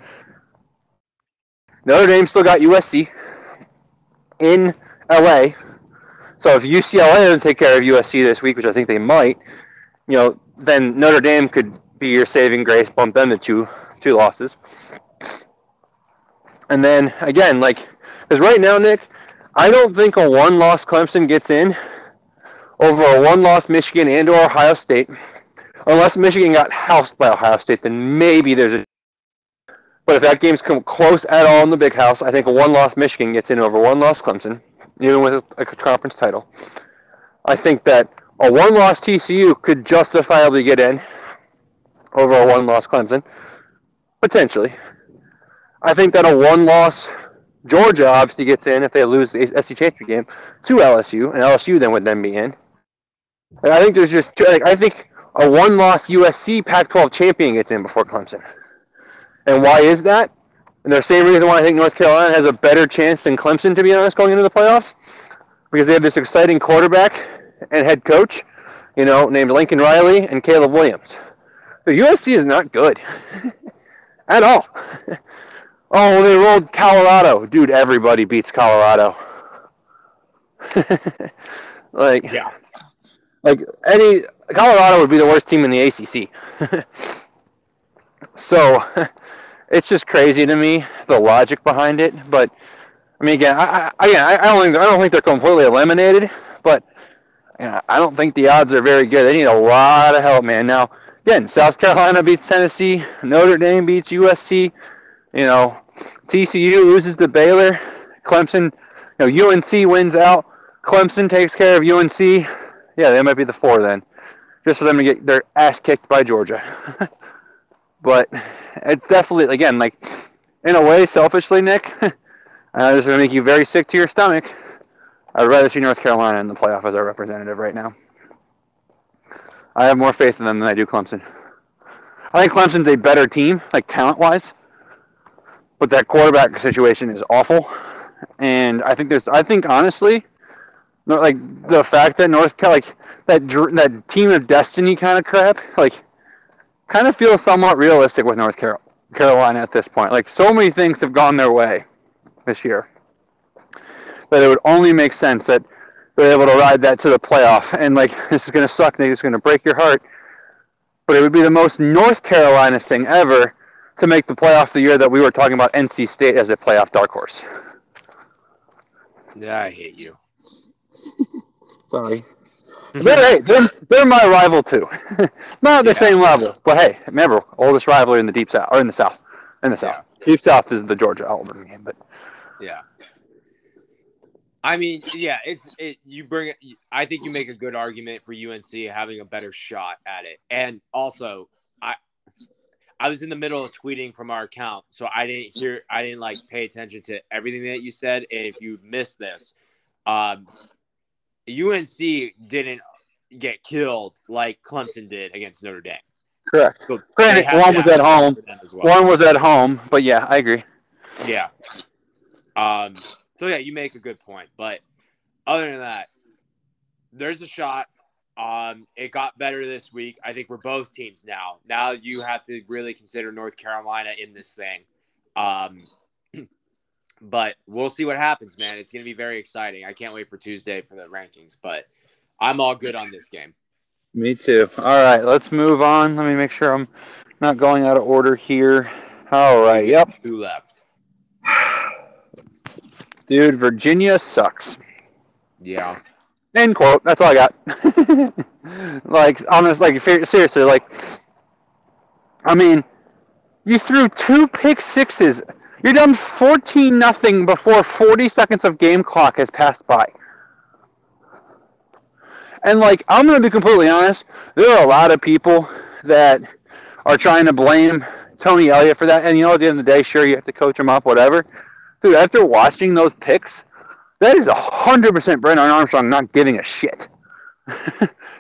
Notre Dame still got U S C in L A. So if U C L A doesn't take care of U S C this week, which I think they might, you know, then Notre Dame could be your saving grace, bump them to two two losses. And then, again, like, because right now, Nick, I don't think a one-loss Clemson gets in over a one-loss Michigan and or Ohio State. Unless Michigan got housed by Ohio State, then maybe there's a... But if that game's come close at all in the Big House, I think a one-loss Michigan gets in over one-loss Clemson, even with a conference title. I think that a one-loss T C U could justifiably get in over a one-loss Clemson, potentially. I think that a one-loss Georgia obviously gets in if they lose the S E C championship game to L S U, and L S U then would then be in. And I think there's just like, I think a one-loss U S C Pac twelve champion gets in before Clemson. And why is that? And the same reason why I think North Carolina has a better chance than Clemson, to be honest, going into the playoffs, because they have this exciting quarterback and head coach, you know, named Lincoln Riley and Caleb Williams. The U S C is not good at all. Oh, they rolled Colorado. Dude, everybody beats Colorado. like, yeah. like any Colorado would be the worst team in the A C C. So it's just crazy to me, the logic behind it. But I mean, again, I, I, again, I don't think I don't think they're completely eliminated, but you know, I don't think the odds are very good. They need a lot of help, man. Now, again, South Carolina beats Tennessee, Notre Dame beats U S C. You know, T C U loses to Baylor. Clemson, you know, U N C wins out. Clemson takes care of U N C. Yeah, they might be the four then, just for them to get their ass kicked by Georgia. But it's definitely, again, like, in a way, selfishly, Nick, uh, this is going to make you very sick to your stomach. I'd rather see North Carolina in the playoff as our representative right now. I have more faith in them than I do Clemson. I think Clemson's a better team, like, talent-wise. But that quarterback situation is awful, and I think there's. I think honestly, like the fact that North Carolina, like that that team of destiny kind of crap, like kind of feels somewhat realistic with North Carolina at this point. Like so many things have gone their way this year that it would only make sense that they're able to ride that to the playoff. And like this is gonna suck, Nick. It's gonna break your heart, but it would be the most North Carolina thing ever to make the playoff the year that we were talking about N C State as a playoff dark horse. Yeah, I hate you. Sorry. But hey, they're, they're my rival too. Not at the yeah. same level, but hey, remember, oldest rivalry in the deep south, or in the south. In the south. Yeah. Deep south is the Georgia Auburn game, but yeah. I mean, yeah, it's it, you bring it, I think you make a good argument for U N C having a better shot at it. And also, I I was in the middle of tweeting from our account, so I didn't hear, I didn't like pay attention to everything that you said. And if you missed this, um, U N C didn't get killed like Clemson did against Notre Dame. Correct. So Granted, one was at home. Well. One was at home, but yeah, I agree. Yeah. Um. So yeah, you make a good point, but other than that, there's a shot. Um, it got better this week. I think we're both teams now. Now you have to really consider North Carolina in this thing. Um, but we'll see what happens, man. It's going to be very exciting. I can't wait for Tuesday for the rankings, but I'm all good on this game. Me too. All right, let's move on. Let me make sure I'm not going out of order here. All right, yep. Who left? Dude, Virginia sucks. Yeah. End quote. That's all I got. Like, honest, like, seriously, like, I mean, you threw two pick sixes. You're down fourteen nothing before forty seconds of game clock has passed by. And, like, I'm going to be completely honest. There are a lot of people that are trying to blame Tony Elliott for that. And, you know, at the end of the day, sure, you have to coach him up, whatever. Dude, after watching those picks, that is one hundred percent Brennan Armstrong not giving a shit.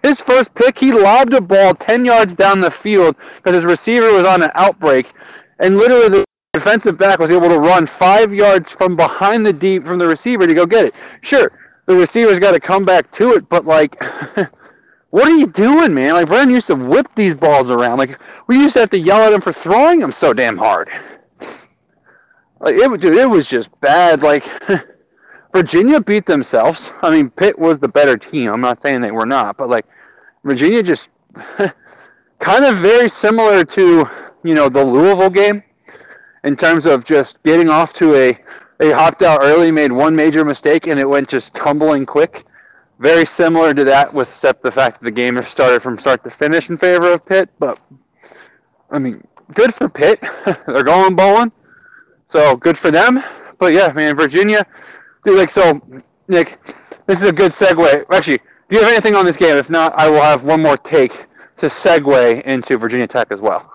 His first pick, he lobbed a ball ten yards down the field because his receiver was on an outbreak, and literally the defensive back was able to run five yards from behind the deep from the receiver to go get it. Sure, the receiver's got to come back to it, but, like, what are you doing, man? Like, Brennan used to whip these balls around. Like, we used to have to yell at him for throwing them so damn hard. Like, it, dude, it was just bad. Like... Virginia beat themselves. I mean, Pitt was the better team. I'm not saying they were not, but, like, Virginia just kind of very similar to, you know, the Louisville game in terms of just getting off to a, they hopped out early, made one major mistake, and it went just tumbling quick. Very similar to that, with except the fact that the game started from start to finish in favor of Pitt. But, I mean, good for Pitt. They're going bowling. So, good for them. But, yeah, man, Virginia, dude, like, so, Nick, this is a good segue. Actually, do you have anything on this game? If not, I will have one more take to segue into Virginia Tech as well.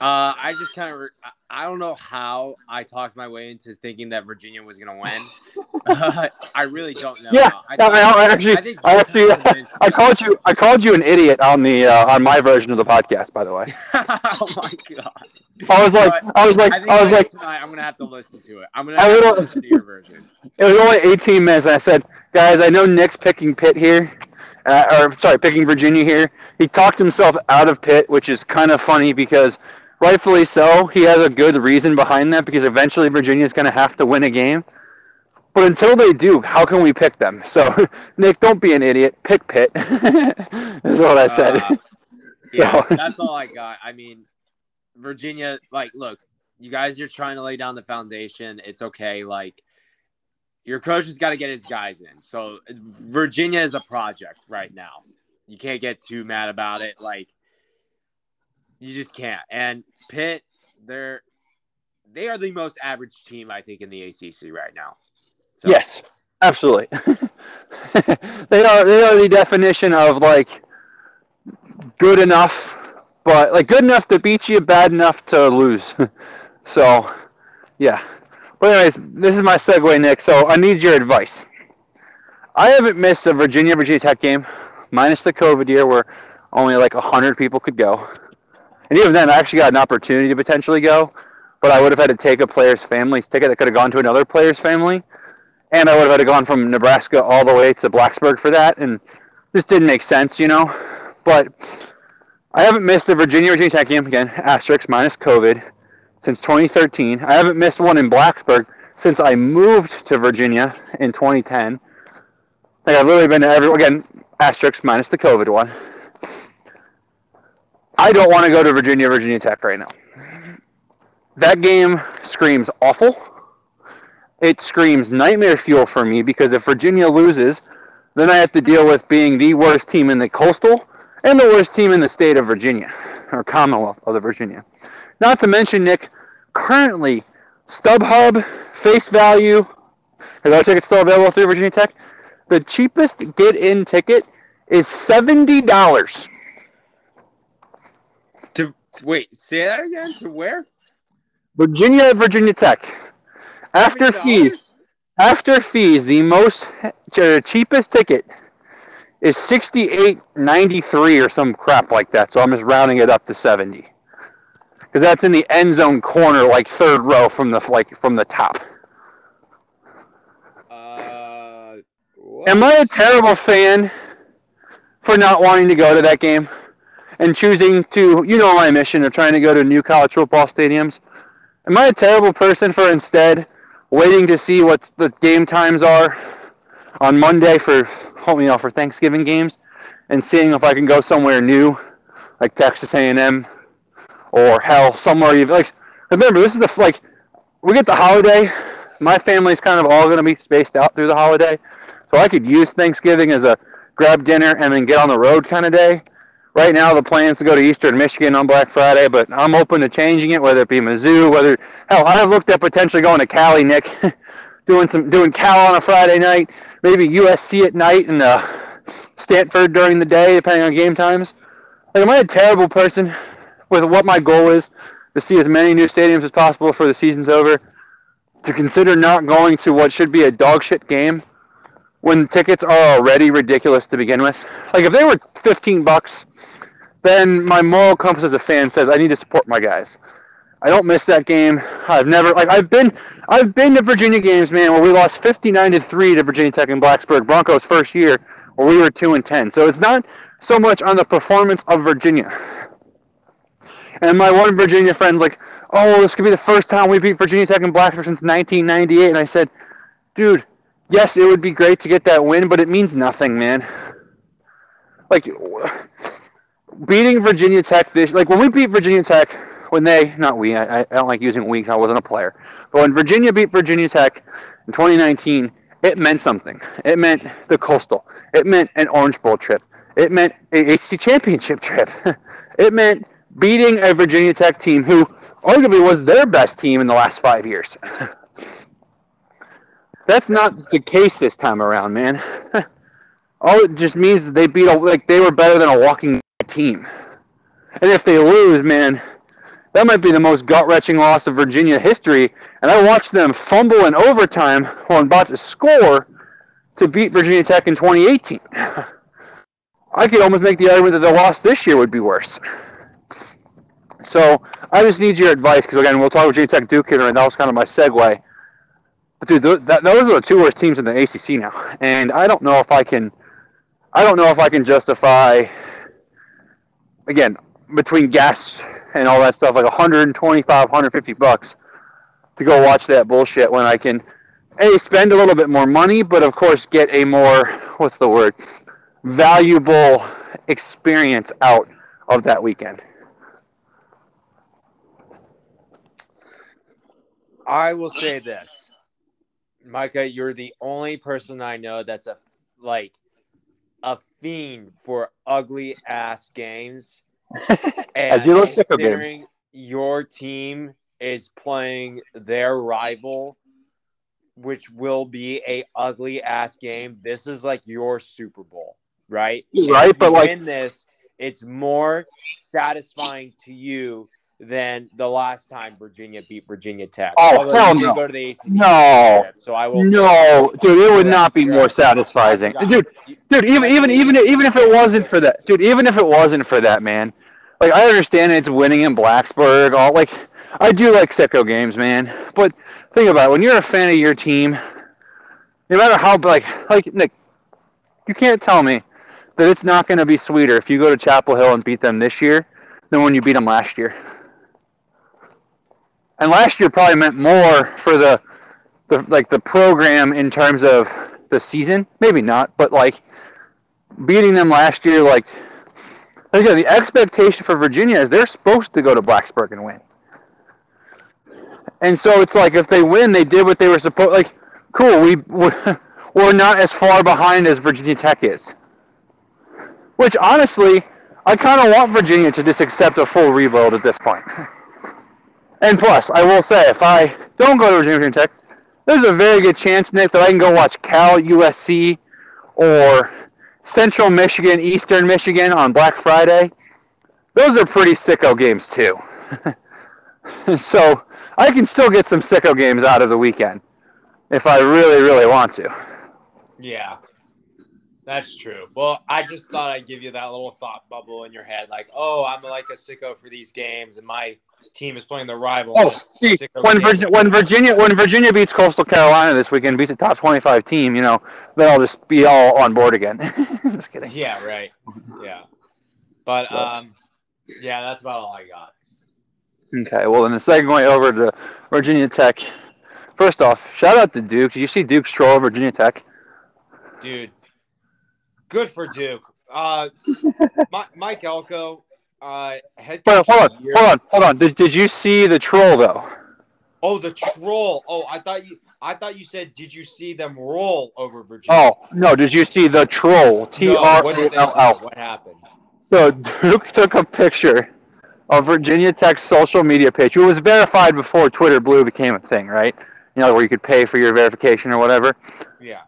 Uh, I just kind of – I don't know how I talked my way into thinking that Virginia was going to win. uh, I really don't know. Yeah, I, no, I, I actually I, think I, actually, I called you I called you an idiot on the uh, on my version of the podcast, by the way. Oh my god. I was like but I was like I, I was like tonight, I'm going to have to listen to it. I'm going to have to listen to your version. It was only eighteen minutes and I said, "Guys, I know Nick's picking Pitt here." Uh, or sorry, picking Virginia here. He talked himself out of Pitt, which is kind of funny because rightfully so. He has a good reason behind that because eventually Virginia is going to have to win a game. But until they do, how can we pick them? So, Nick, don't be an idiot. Pick Pitt is what I said. Uh, yeah, so. That's all I got. I mean, Virginia, like, look, you guys are trying to lay down the foundation. It's okay. Like, your coach has got to get his guys in. So, Virginia is a project right now. You can't get too mad about it. Like, you just can't. And Pitt, they're they are the most average team, I think, in the A C C right now. So. Yes, absolutely. they are they are the definition of like good enough, but like good enough to beat you, bad enough to lose. So, yeah. But anyways, this is my segue, Nick. So I need your advice. I haven't missed a Virginia Virginia Tech game, minus the COVID year where only like a hundred people could go. And even then, I actually got an opportunity to potentially go, but I would have had to take a player's family's ticket that could have gone to another player's family, and I would have had to gone from Nebraska all the way to Blacksburg for that, and this didn't make sense, you know? But I haven't missed a Virginia-Virginia Tech game, again, asterisk minus COVID, since twenty thirteen. I haven't missed one in Blacksburg since I moved to Virginia in twenty ten. Like, I've literally been to every, again, asterisk minus the COVID one. I don't want to go to Virginia, Virginia Tech right now. That game screams awful. It screams nightmare fuel for me because if Virginia loses, then I have to deal with being the worst team in the Coastal and the worst team in the state of Virginia, or Commonwealth of the Virginia. Not to mention, Nick, currently StubHub, face value, because our ticket's still available through Virginia Tech, the cheapest get-in ticket is seventy dollars. To wait, say that again. To where? Virginia, Virginia Tech. After fees, after fees, the most the cheapest ticket is sixty-eight ninety-three or some crap like that. So I'm just rounding it up to seventy, because that's in the end zone corner, like third row from the like from the top. Uh, Am I a terrible fan for not wanting to go to that game? And choosing to, you know my mission of trying to go to new college football stadiums. Am I a terrible person for instead waiting to see what the game times are on Monday for, you know, for Thanksgiving games and seeing if I can go somewhere new, like Texas A and M or hell, somewhere you've, like, remember, this is the, like, we get the holiday. My family's kind of all going to be spaced out through the holiday. So I could use Thanksgiving as a grab dinner and then get on the road kind of day. Right now, the plan's to go to Eastern Michigan on Black Friday, but I'm open to changing it, whether it be Mizzou, whether hell, I've looked at potentially going to Cali, Nick, doing some doing Cal on a Friday night, maybe U S C at night, and uh, Stanford during the day, depending on game times. Like, am I a terrible person with what my goal is to see as many new stadiums as possible before the season's over? To consider not going to what should be a dog shit game when tickets are already ridiculous to begin with. Like if they were fifteen bucks. Then my moral compass as a fan says I need to support my guys. I don't miss that game. I've never like I've been I've been to Virginia games, man, where we lost fifty-nine to three to Virginia Tech and Blacksburg Broncos first year, where we were two and ten. So it's not so much on the performance of Virginia. And my one Virginia friend's like, "Oh, this could be the first time we beat Virginia Tech and Blacksburg since nineteen ninety-eight." And I said, "Dude, yes, it would be great to get that win, but it means nothing, man." Like beating Virginia Tech this, like when we beat Virginia Tech, when they, not we, I, I don't like using we because I wasn't a player, but when Virginia beat Virginia Tech in twenty nineteen, it meant something. It meant the Coastal. It meant an Orange Bowl trip. It meant a H C Championship trip. It meant beating a Virginia Tech team who arguably was their best team in the last five years. That's not the case this time around, man. All it just means that they beat a, like they were better than a walking team. And if they lose, man, that might be the most gut-wrenching loss of Virginia history. And I watched them fumble in overtime while about to score to beat Virginia Tech in twenty eighteen. I could almost make the argument that the loss this year would be worse. So I just need your advice, because, again, we'll talk Virginia Tech Duke here, and that was kind of my segue. But, dude, those, that, those are the two worst teams in the A C C now. And I don't know if I can – I don't know if I can justify, again, between gas – and all that stuff, like one twenty-five, one fifty bucks to go watch that bullshit when I can, A, spend a little bit more money, but of course get a more, what's the word, valuable experience out of that weekend. I will say this. Micah, you're the only person I know that's a, like, a fiend for ugly ass games. And considering your team is playing their rival, which will be a ugly ass game, this is like your Super Bowl, right? Right, if but you like win this, it's more satisfying to you than the last time Virginia beat Virginia Tech. Oh, hell no! Go to the A C C no, so I will no, dude, it would not be more satisfying, dude. Dude, even even even even if it wasn't for that, dude, even if it wasn't for that, man. Like, I understand it's winning in Blacksburg. All like, I do like Secco games, man. But think about it. When you're a fan of your team, no matter how, like, like Nick, you can't tell me that it's not going to be sweeter if you go to Chapel Hill and beat them this year than when you beat them last year. And last year probably meant more for the, the like, the program in terms of the season. Maybe not, but, like, beating them last year, like, again, the expectation for Virginia is they're supposed to go to Blacksburg and win. And so it's like, if they win, they did what they were supposed. Like, cool, we we're not as far behind as Virginia Tech is. Which, honestly, I kind of want Virginia to just accept a full rebuild at this point. And plus, I will say, if I don't go to Virginia Tech, there's a very good chance, Nick, that I can go watch Cal, U S C, or Central Michigan, Eastern Michigan on Black Friday. Those are pretty sicko games too. So I can still get some sicko games out of the weekend if I really, really want to. Yeah, that's true. Well, I just thought I'd give you that little thought bubble in your head. Like, oh, I'm like a sicko for these games, and my team is playing the rival. Oh, see, when, Virgi- when, Virginia, when Virginia beats Coastal Carolina this weekend, beats a top twenty-five team, you know, then I'll just be all on board again. Just kidding. Yeah, right. Yeah. But, um, yeah, that's about all I got. Okay, well, then the second way over to Virginia Tech. First off, shout out to Duke. Did you see Duke stroll Virginia Tech? Dude, good for Duke. Uh, my, Mike Elko. Uh, head coach hold on, hold on, hold on. Did did you see the troll though? Oh, the troll. Oh, I thought you. I thought you said. Did you see them roll over Virginia? Oh no, did you see the troll? T R O L L. What happened? So Duke took a picture of Virginia Tech's social media page. It was verified before Twitter Blue became a thing, right? You know, where you could pay for your verification or whatever. Yeah.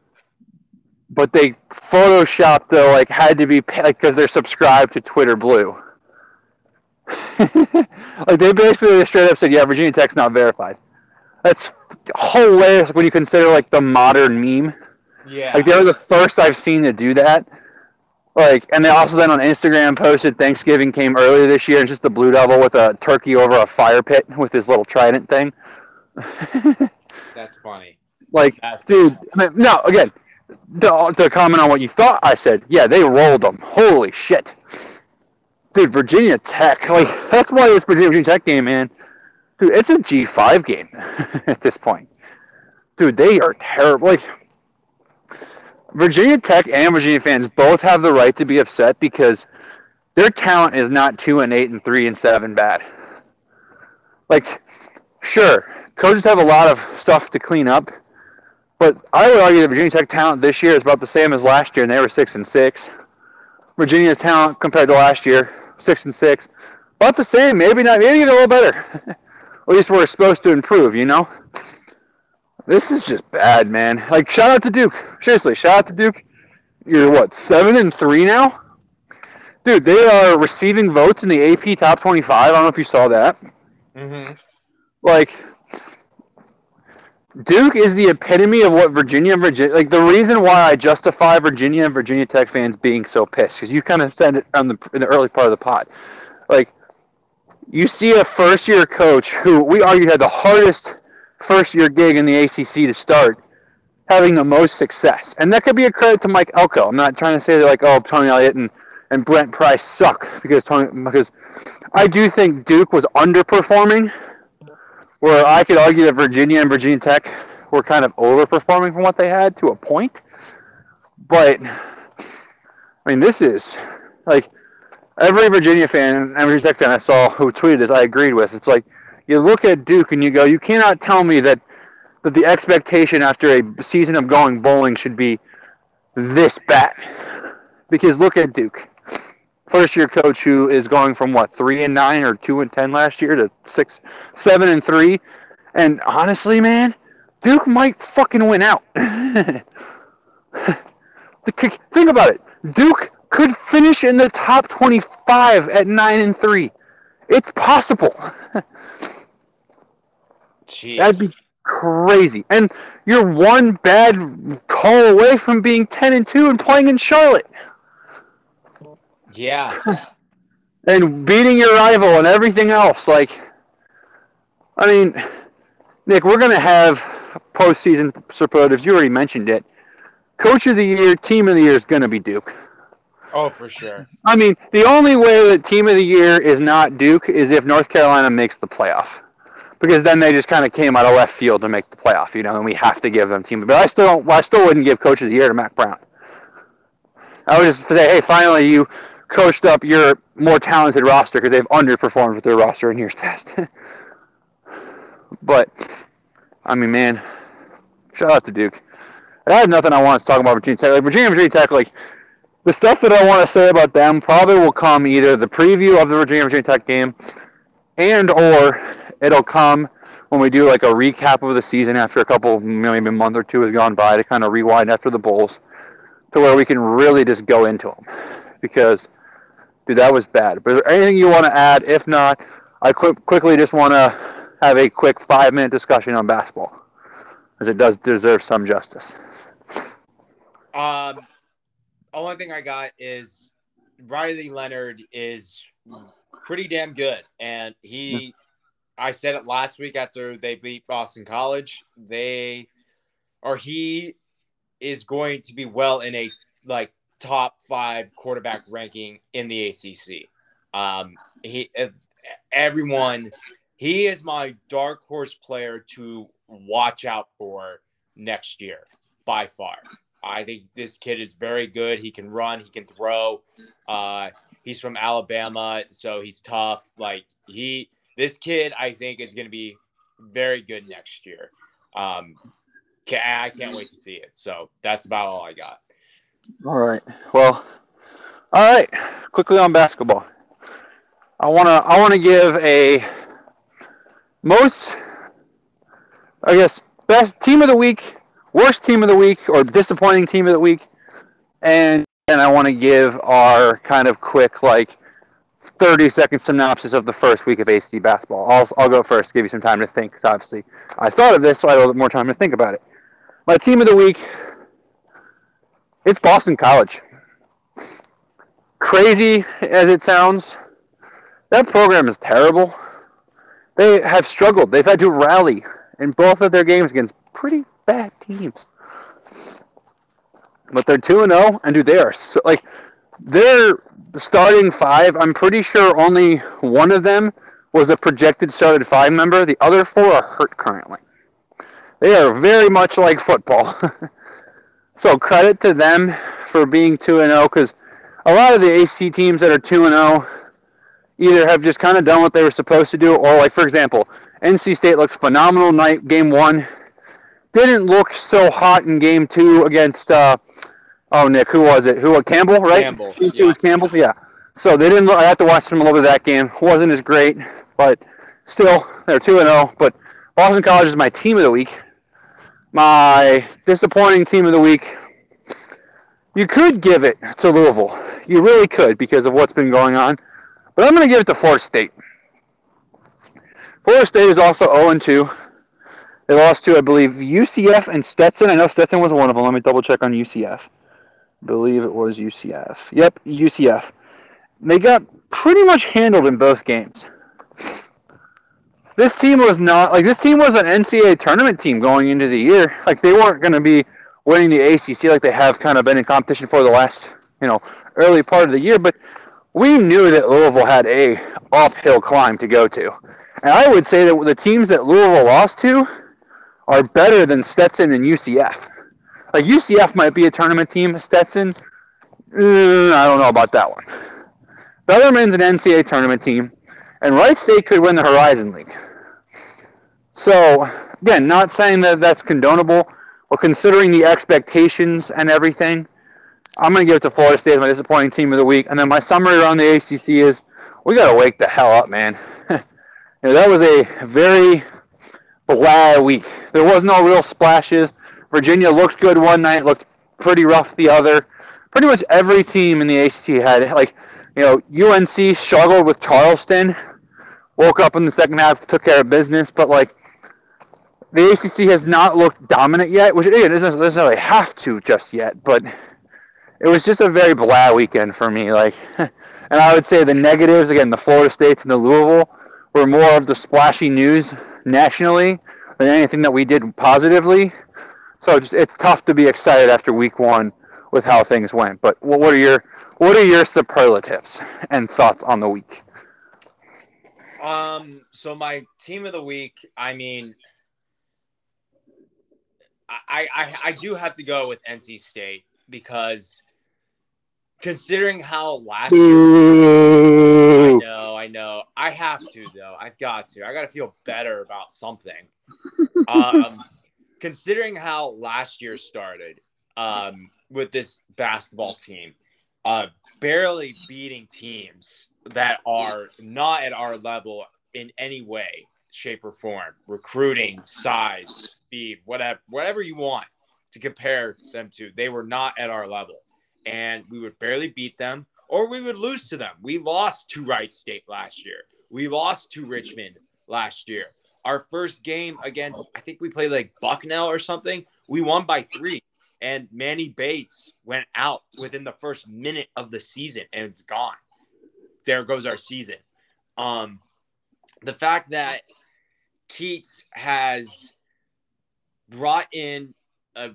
But they photoshopped the like had to be like because they're subscribed to Twitter Blue. Like they basically straight up said, yeah, Virginia Tech's not verified. That's hilarious when you consider like the modern meme. Yeah. Like they were the first I've seen to do that. Like, and they also then on Instagram posted Thanksgiving came earlier this year and just the blue devil with a turkey over a fire pit with his little trident thing. That's funny. Like, That's dude, I mean, no, again, to, to comment on what you thought I said, yeah, they rolled them. Holy shit. Dude, Virginia Tech, like, that's why it's Virginia Tech game, man. Dude, it's a G five game at this point. Dude, they are terrible. Like, Virginia Tech and Virginia fans both have the right to be upset because their talent is not two and eight and three and seven bad. Like, sure, coaches have a lot of stuff to clean up, But I would argue that Virginia Tech talent this year is about the same as last year, and they were six and six. Virginia's talent compared to last year, six and six, about the same. Maybe not. Maybe even a little better. At least we're supposed to improve, you know. This is just bad, man. Like, shout out to Duke. Seriously, shout out to Duke. You're what, seven and three now, dude? They are receiving votes in the A P Top twenty-five. I don't know if you saw that. Mm-hmm. Like, Duke is the epitome of what Virginia and Virginia, like the reason why I justify Virginia and Virginia Tech fans being so pissed, because you kind of said it on the, in the early part of the pod. Like, you see a first-year coach who we argued had the hardest first-year gig in the A C C to start, having the most success. And that could be a credit to Mike Elko. I'm not trying to say that, like, oh, Tony Elliott and, and Brent Price suck, because Tony, because I do think Duke was underperforming, where I could argue that Virginia and Virginia Tech were kind of overperforming from what they had to a point. But, I mean, this is, like, every Virginia fan and every Virginia Tech fan I saw who tweeted this, I agreed with. It's like, you look at Duke and you go, you cannot tell me that, that the expectation after a season of going bowling should be this bad. Because look at Duke. First-year coach who is going from, what, three and nine or two and ten last year to six, seven and three. And honestly, man, Duke might fucking win out. Think about it. Duke could finish in the top twenty-five at nine and three. It's possible. Jeez. That'd be crazy. And you're one bad call away from being ten and two and playing in Charlotte. Yeah. And beating your rival and everything else. Like, I mean, Nick, we're going to have postseason superlatives. You already mentioned it. Coach of the year, team of the year is going to be Duke. Oh, for sure. I mean, the only way that team of the year is not Duke is if North Carolina makes the playoff. Because then they just kind of came out of left field to make the playoff, you know, and we have to give them team. But I still, don't, I still wouldn't give coach of the year to Mack Brown. I would just say, hey, finally you coached up your more talented roster because they've underperformed with their roster in years past. But, I mean, man, shout out to Duke. And I have nothing I want to talk about Virginia Tech. Like, Virginia Virginia Tech, like, the stuff that I want to say about them probably will come either the preview of the Virginia Virginia Tech game and or it'll come when we do, like, a recap of the season after a couple, maybe a month or two has gone by to kind of rewind after the Bulls to where we can really just go into them. Because, dude, that was bad. But is there anything you want to add? If not, I qu- quickly just want to have a quick five-minute discussion on basketball, because it does deserve some justice. Um, only thing I got is Riley Leonard is pretty damn good. And he, I said it last week after they beat Boston College, they, or he is going to be well in a, like, top five quarterback ranking in the A C C. Um, he, everyone, he is my dark horse player to watch out for next year by far. I think this kid is very good. He can run, he can throw. Uh, he's from Alabama, so he's tough. Like, he, this kid, I think, is going to be very good next year. Um, I can't wait to see it. So that's about all I got. All right. Well, all right. Quickly on basketball. I want to I want to give a most, I guess, best team of the week, worst team of the week, or disappointing team of the week. And then I want to give our kind of quick, like, thirty-second synopsis of the first week of A C C basketball. I'll, I'll go first, give you some time to think, because obviously I thought of this, so I had a little more time to think about it. My team of the week, it's Boston College. Crazy as it sounds, that program is terrible. They have struggled. They've had to rally in both of their games against pretty bad teams. But they're two and oh, and dude, they are so, like, their starting five, I'm pretty sure only one of them was a projected started five member. The other four are hurt currently. They are very much like football. So credit to them for being two and oh, because a lot of the A C C teams that are two and oh either have just kind of done what they were supposed to do, or, like, for example, N C State looked phenomenal night game one. didn't look so hot in game two against, uh, oh, Nick, who was it? Who? Uh, Campbell, right? Campbell. It yeah. was Campbell, yeah. So they didn't look, I had to watch them a little bit of that game. Wasn't as great, but still, they're two and oh. But Boston College is my team of the week. My disappointing team of the week. You could give it to Louisville. You really could because of what's been going on. But I'm going to give it to Florida State. Florida State is also oh and two. They lost to, I believe, U C F and Stetson. I know Stetson was one of them. Let me double-check on U C F. I believe it was U C F. Yep, U C F. They got pretty much handled in both games. This team was not, like, this team was an N C A A tournament team going into the year. Like, they weren't going to be winning the A C C like they have kind of been in competition for the last, you know, early part of the year. But we knew that Louisville had a uphill climb to go to. And I would say that the teams that Louisville lost to are better than Stetson and U C F. Like, U C F might be a tournament team. Stetson, mm, I don't know about that one. Bellarmine's an N C A A tournament team. And Wright State could win the Horizon League. So, again, not saying that that's condonable, but considering the expectations and everything, I'm going to give it to Florida State as my disappointing team of the week. And then my summary around the A C C is, we got to wake the hell up, man. You know, that was a very blah week. There was no real splashes. Virginia looked good one night, looked pretty rough the other. Pretty much every team in the A C C had, like, you know, U N C struggled with Charleston. Woke up in the second half, took care of business, but, like, the A C C has not looked dominant yet, which it doesn't necessarily have to just yet, but it was just a very blah weekend for me. Like, and I would say the negatives, again, the Florida States and the Louisville, were more of the splashy news nationally than anything that we did positively. So just, it's tough to be excited after week one with how things went. But what are your what are your superlatives and thoughts on the week? Um. So my team of the week, I mean, I I, I do have to go with N C State because considering how last year, I know, I know, I have to though. I've got to. I got to feel better about something. Um, considering how last year started, um, with this basketball team, uh, barely beating teams that are not at our level in any way, shape, or form, recruiting, size, speed, whatever, whatever you want to compare them to. They were not at our level, and we would barely beat them, or we would lose to them. We lost to Wright State last year. We lost to Richmond last year. Our first game against, I think we played like Bucknell or something, we won by three. And Manny Bates went out within the first minute of the season, and it's gone. There goes our season. Um, the fact that Keats has brought in a,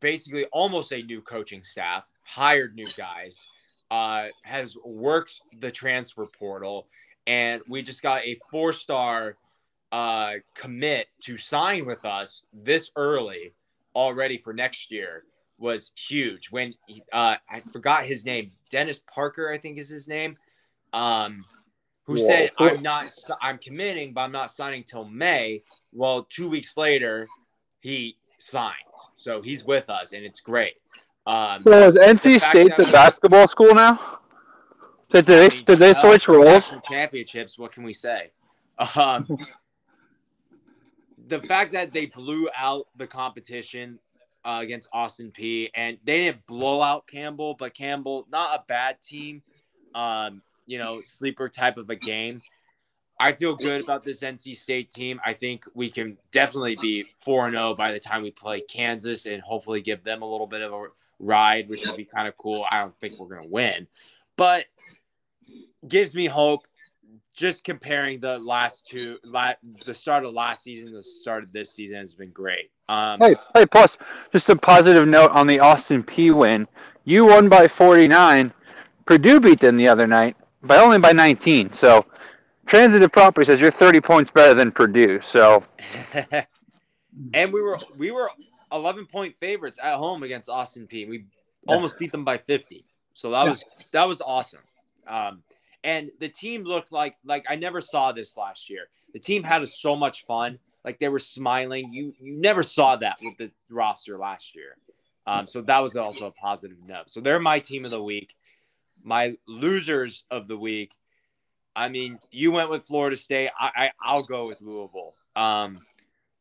basically almost a new coaching staff, hired new guys, uh, has worked the transfer portal, and we just got a four-star uh, commit to sign with us this early already for next year. Was huge. When he, uh, I forgot his name, Dennis Parker, I think is his name, um, who Whoa. said, I'm not, I'm committing, but I'm not signing till May. Well, two weeks later, he signs. So he's with us, and it's great. Um, so is N C State the basketball school now? Did they, did they switch roles? Championships, what can we say? Um, the fact that they blew out the competition uh, against Austin Peay, and they didn't blow out Campbell, but Campbell, not a bad team, um, you know, sleeper type of a game. I feel good about this N C State team. I think we can definitely be four and oh by the time we play Kansas and hopefully give them a little bit of a ride, which would be kind of cool. I don't think we're going to win, but gives me hope. Just comparing the last two, la- the start of last season to the start of this season has been great. Um, hey, hey, plus, just a positive note on the Austin Peay win. You won by forty-nine. Purdue beat them the other night, but only by nineteen. So, transitive property says you're thirty points better than Purdue. So, and we were we were eleven point favorites at home against Austin Peay. We almost beat them by fifty. So that was that was awesome. Um, And the team looked like, like I never saw this last year. The team had so much fun. Like, they were smiling. You you never saw that with the roster last year. Um, so that was also a positive note. So they're my team of the week. My losers of the week, I mean, you went with Florida State. I, I, I'll go with Louisville. Um,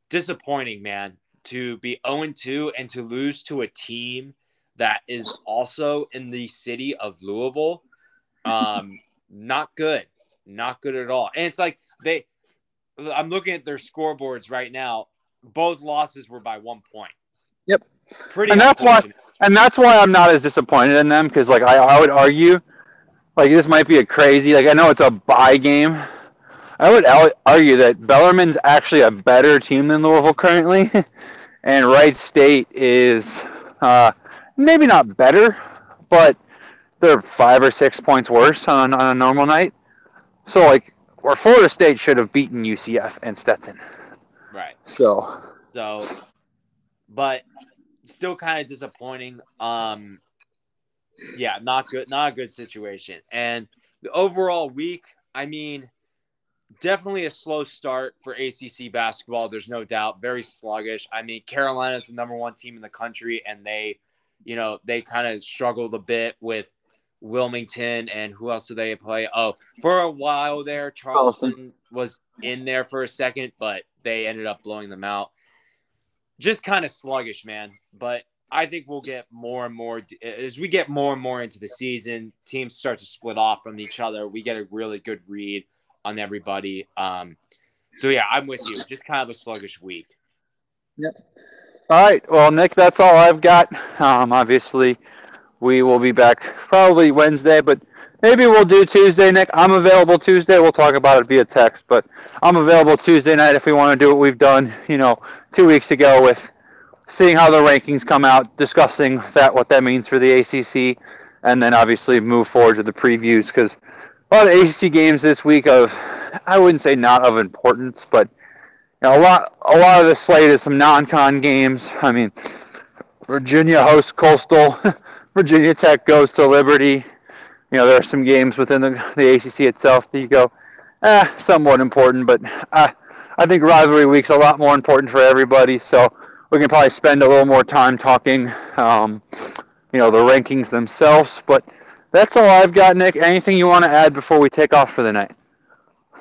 disappointing, man, to be oh and two and to lose to a team that is also in the city of Louisville. Um, not good. Not good at all. And it's like they – I'm looking at their scoreboards right now. Both losses were by one point. Yep. Pretty and that's why, and that's why I'm not as disappointed in them, because, like, I, I would argue, like, this might be a crazy, like, I know it's a bye game. I would argue that Bellarmine's actually a better team than Louisville currently, and Wright State is uh, maybe not better, but they're five or six points worse on, on a normal night. So, like, or Florida State should have beaten U C F and Stetson. Right. So. So, but still kind of disappointing. Um, yeah, not good. Not a good situation. And the overall week, I mean, definitely a slow start for A C C basketball. There's no doubt. Very sluggish. I mean, Carolina's the number one team in the country, and they, you know, they kind of struggled a bit with Wilmington, and who else do they play? Oh, for a while there, Charleston was in there for a second, but they ended up blowing them out. Just kind of sluggish, man. But I think we'll get more and more – as we get more and more into the season, teams start to split off from each other. We get a really good read on everybody. Um, so, yeah, I'm with you. Just kind of a sluggish week. Yep. All right. Well, Nick, that's all I've got. Um, obviously, we will be back probably Wednesday, but maybe we'll do Tuesday, Nick. I'm available Tuesday. We'll talk about it via text, but I'm available Tuesday night if we want to do what we've done, you know, two weeks ago with seeing how the rankings come out, discussing that, what that means for the A C C, and then obviously move forward to the previews, because a lot of A C C games this week of, I wouldn't say not of importance, but you know, a lot, a lot of the slate is some non-con games. I mean, Virginia hosts Coastal. Virginia Tech goes to Liberty. You know, there are some games within the, the A C C itself that you go, eh, somewhat important, but uh, I think rivalry week's a lot more important for everybody, so we can probably spend a little more time talking, um, you know, the rankings themselves. But that's all I've got, Nick. Anything you want to add before we take off for the night?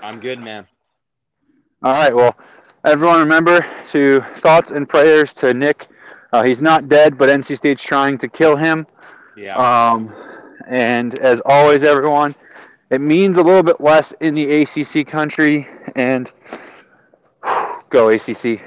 I'm good, man. All right, well, everyone remember to thoughts and prayers to Nick. Uh, he's not dead, but N C State's trying to kill him. Yeah. Um, and as always, everyone, it means a little bit less in the A C C country. And whew, go A C C.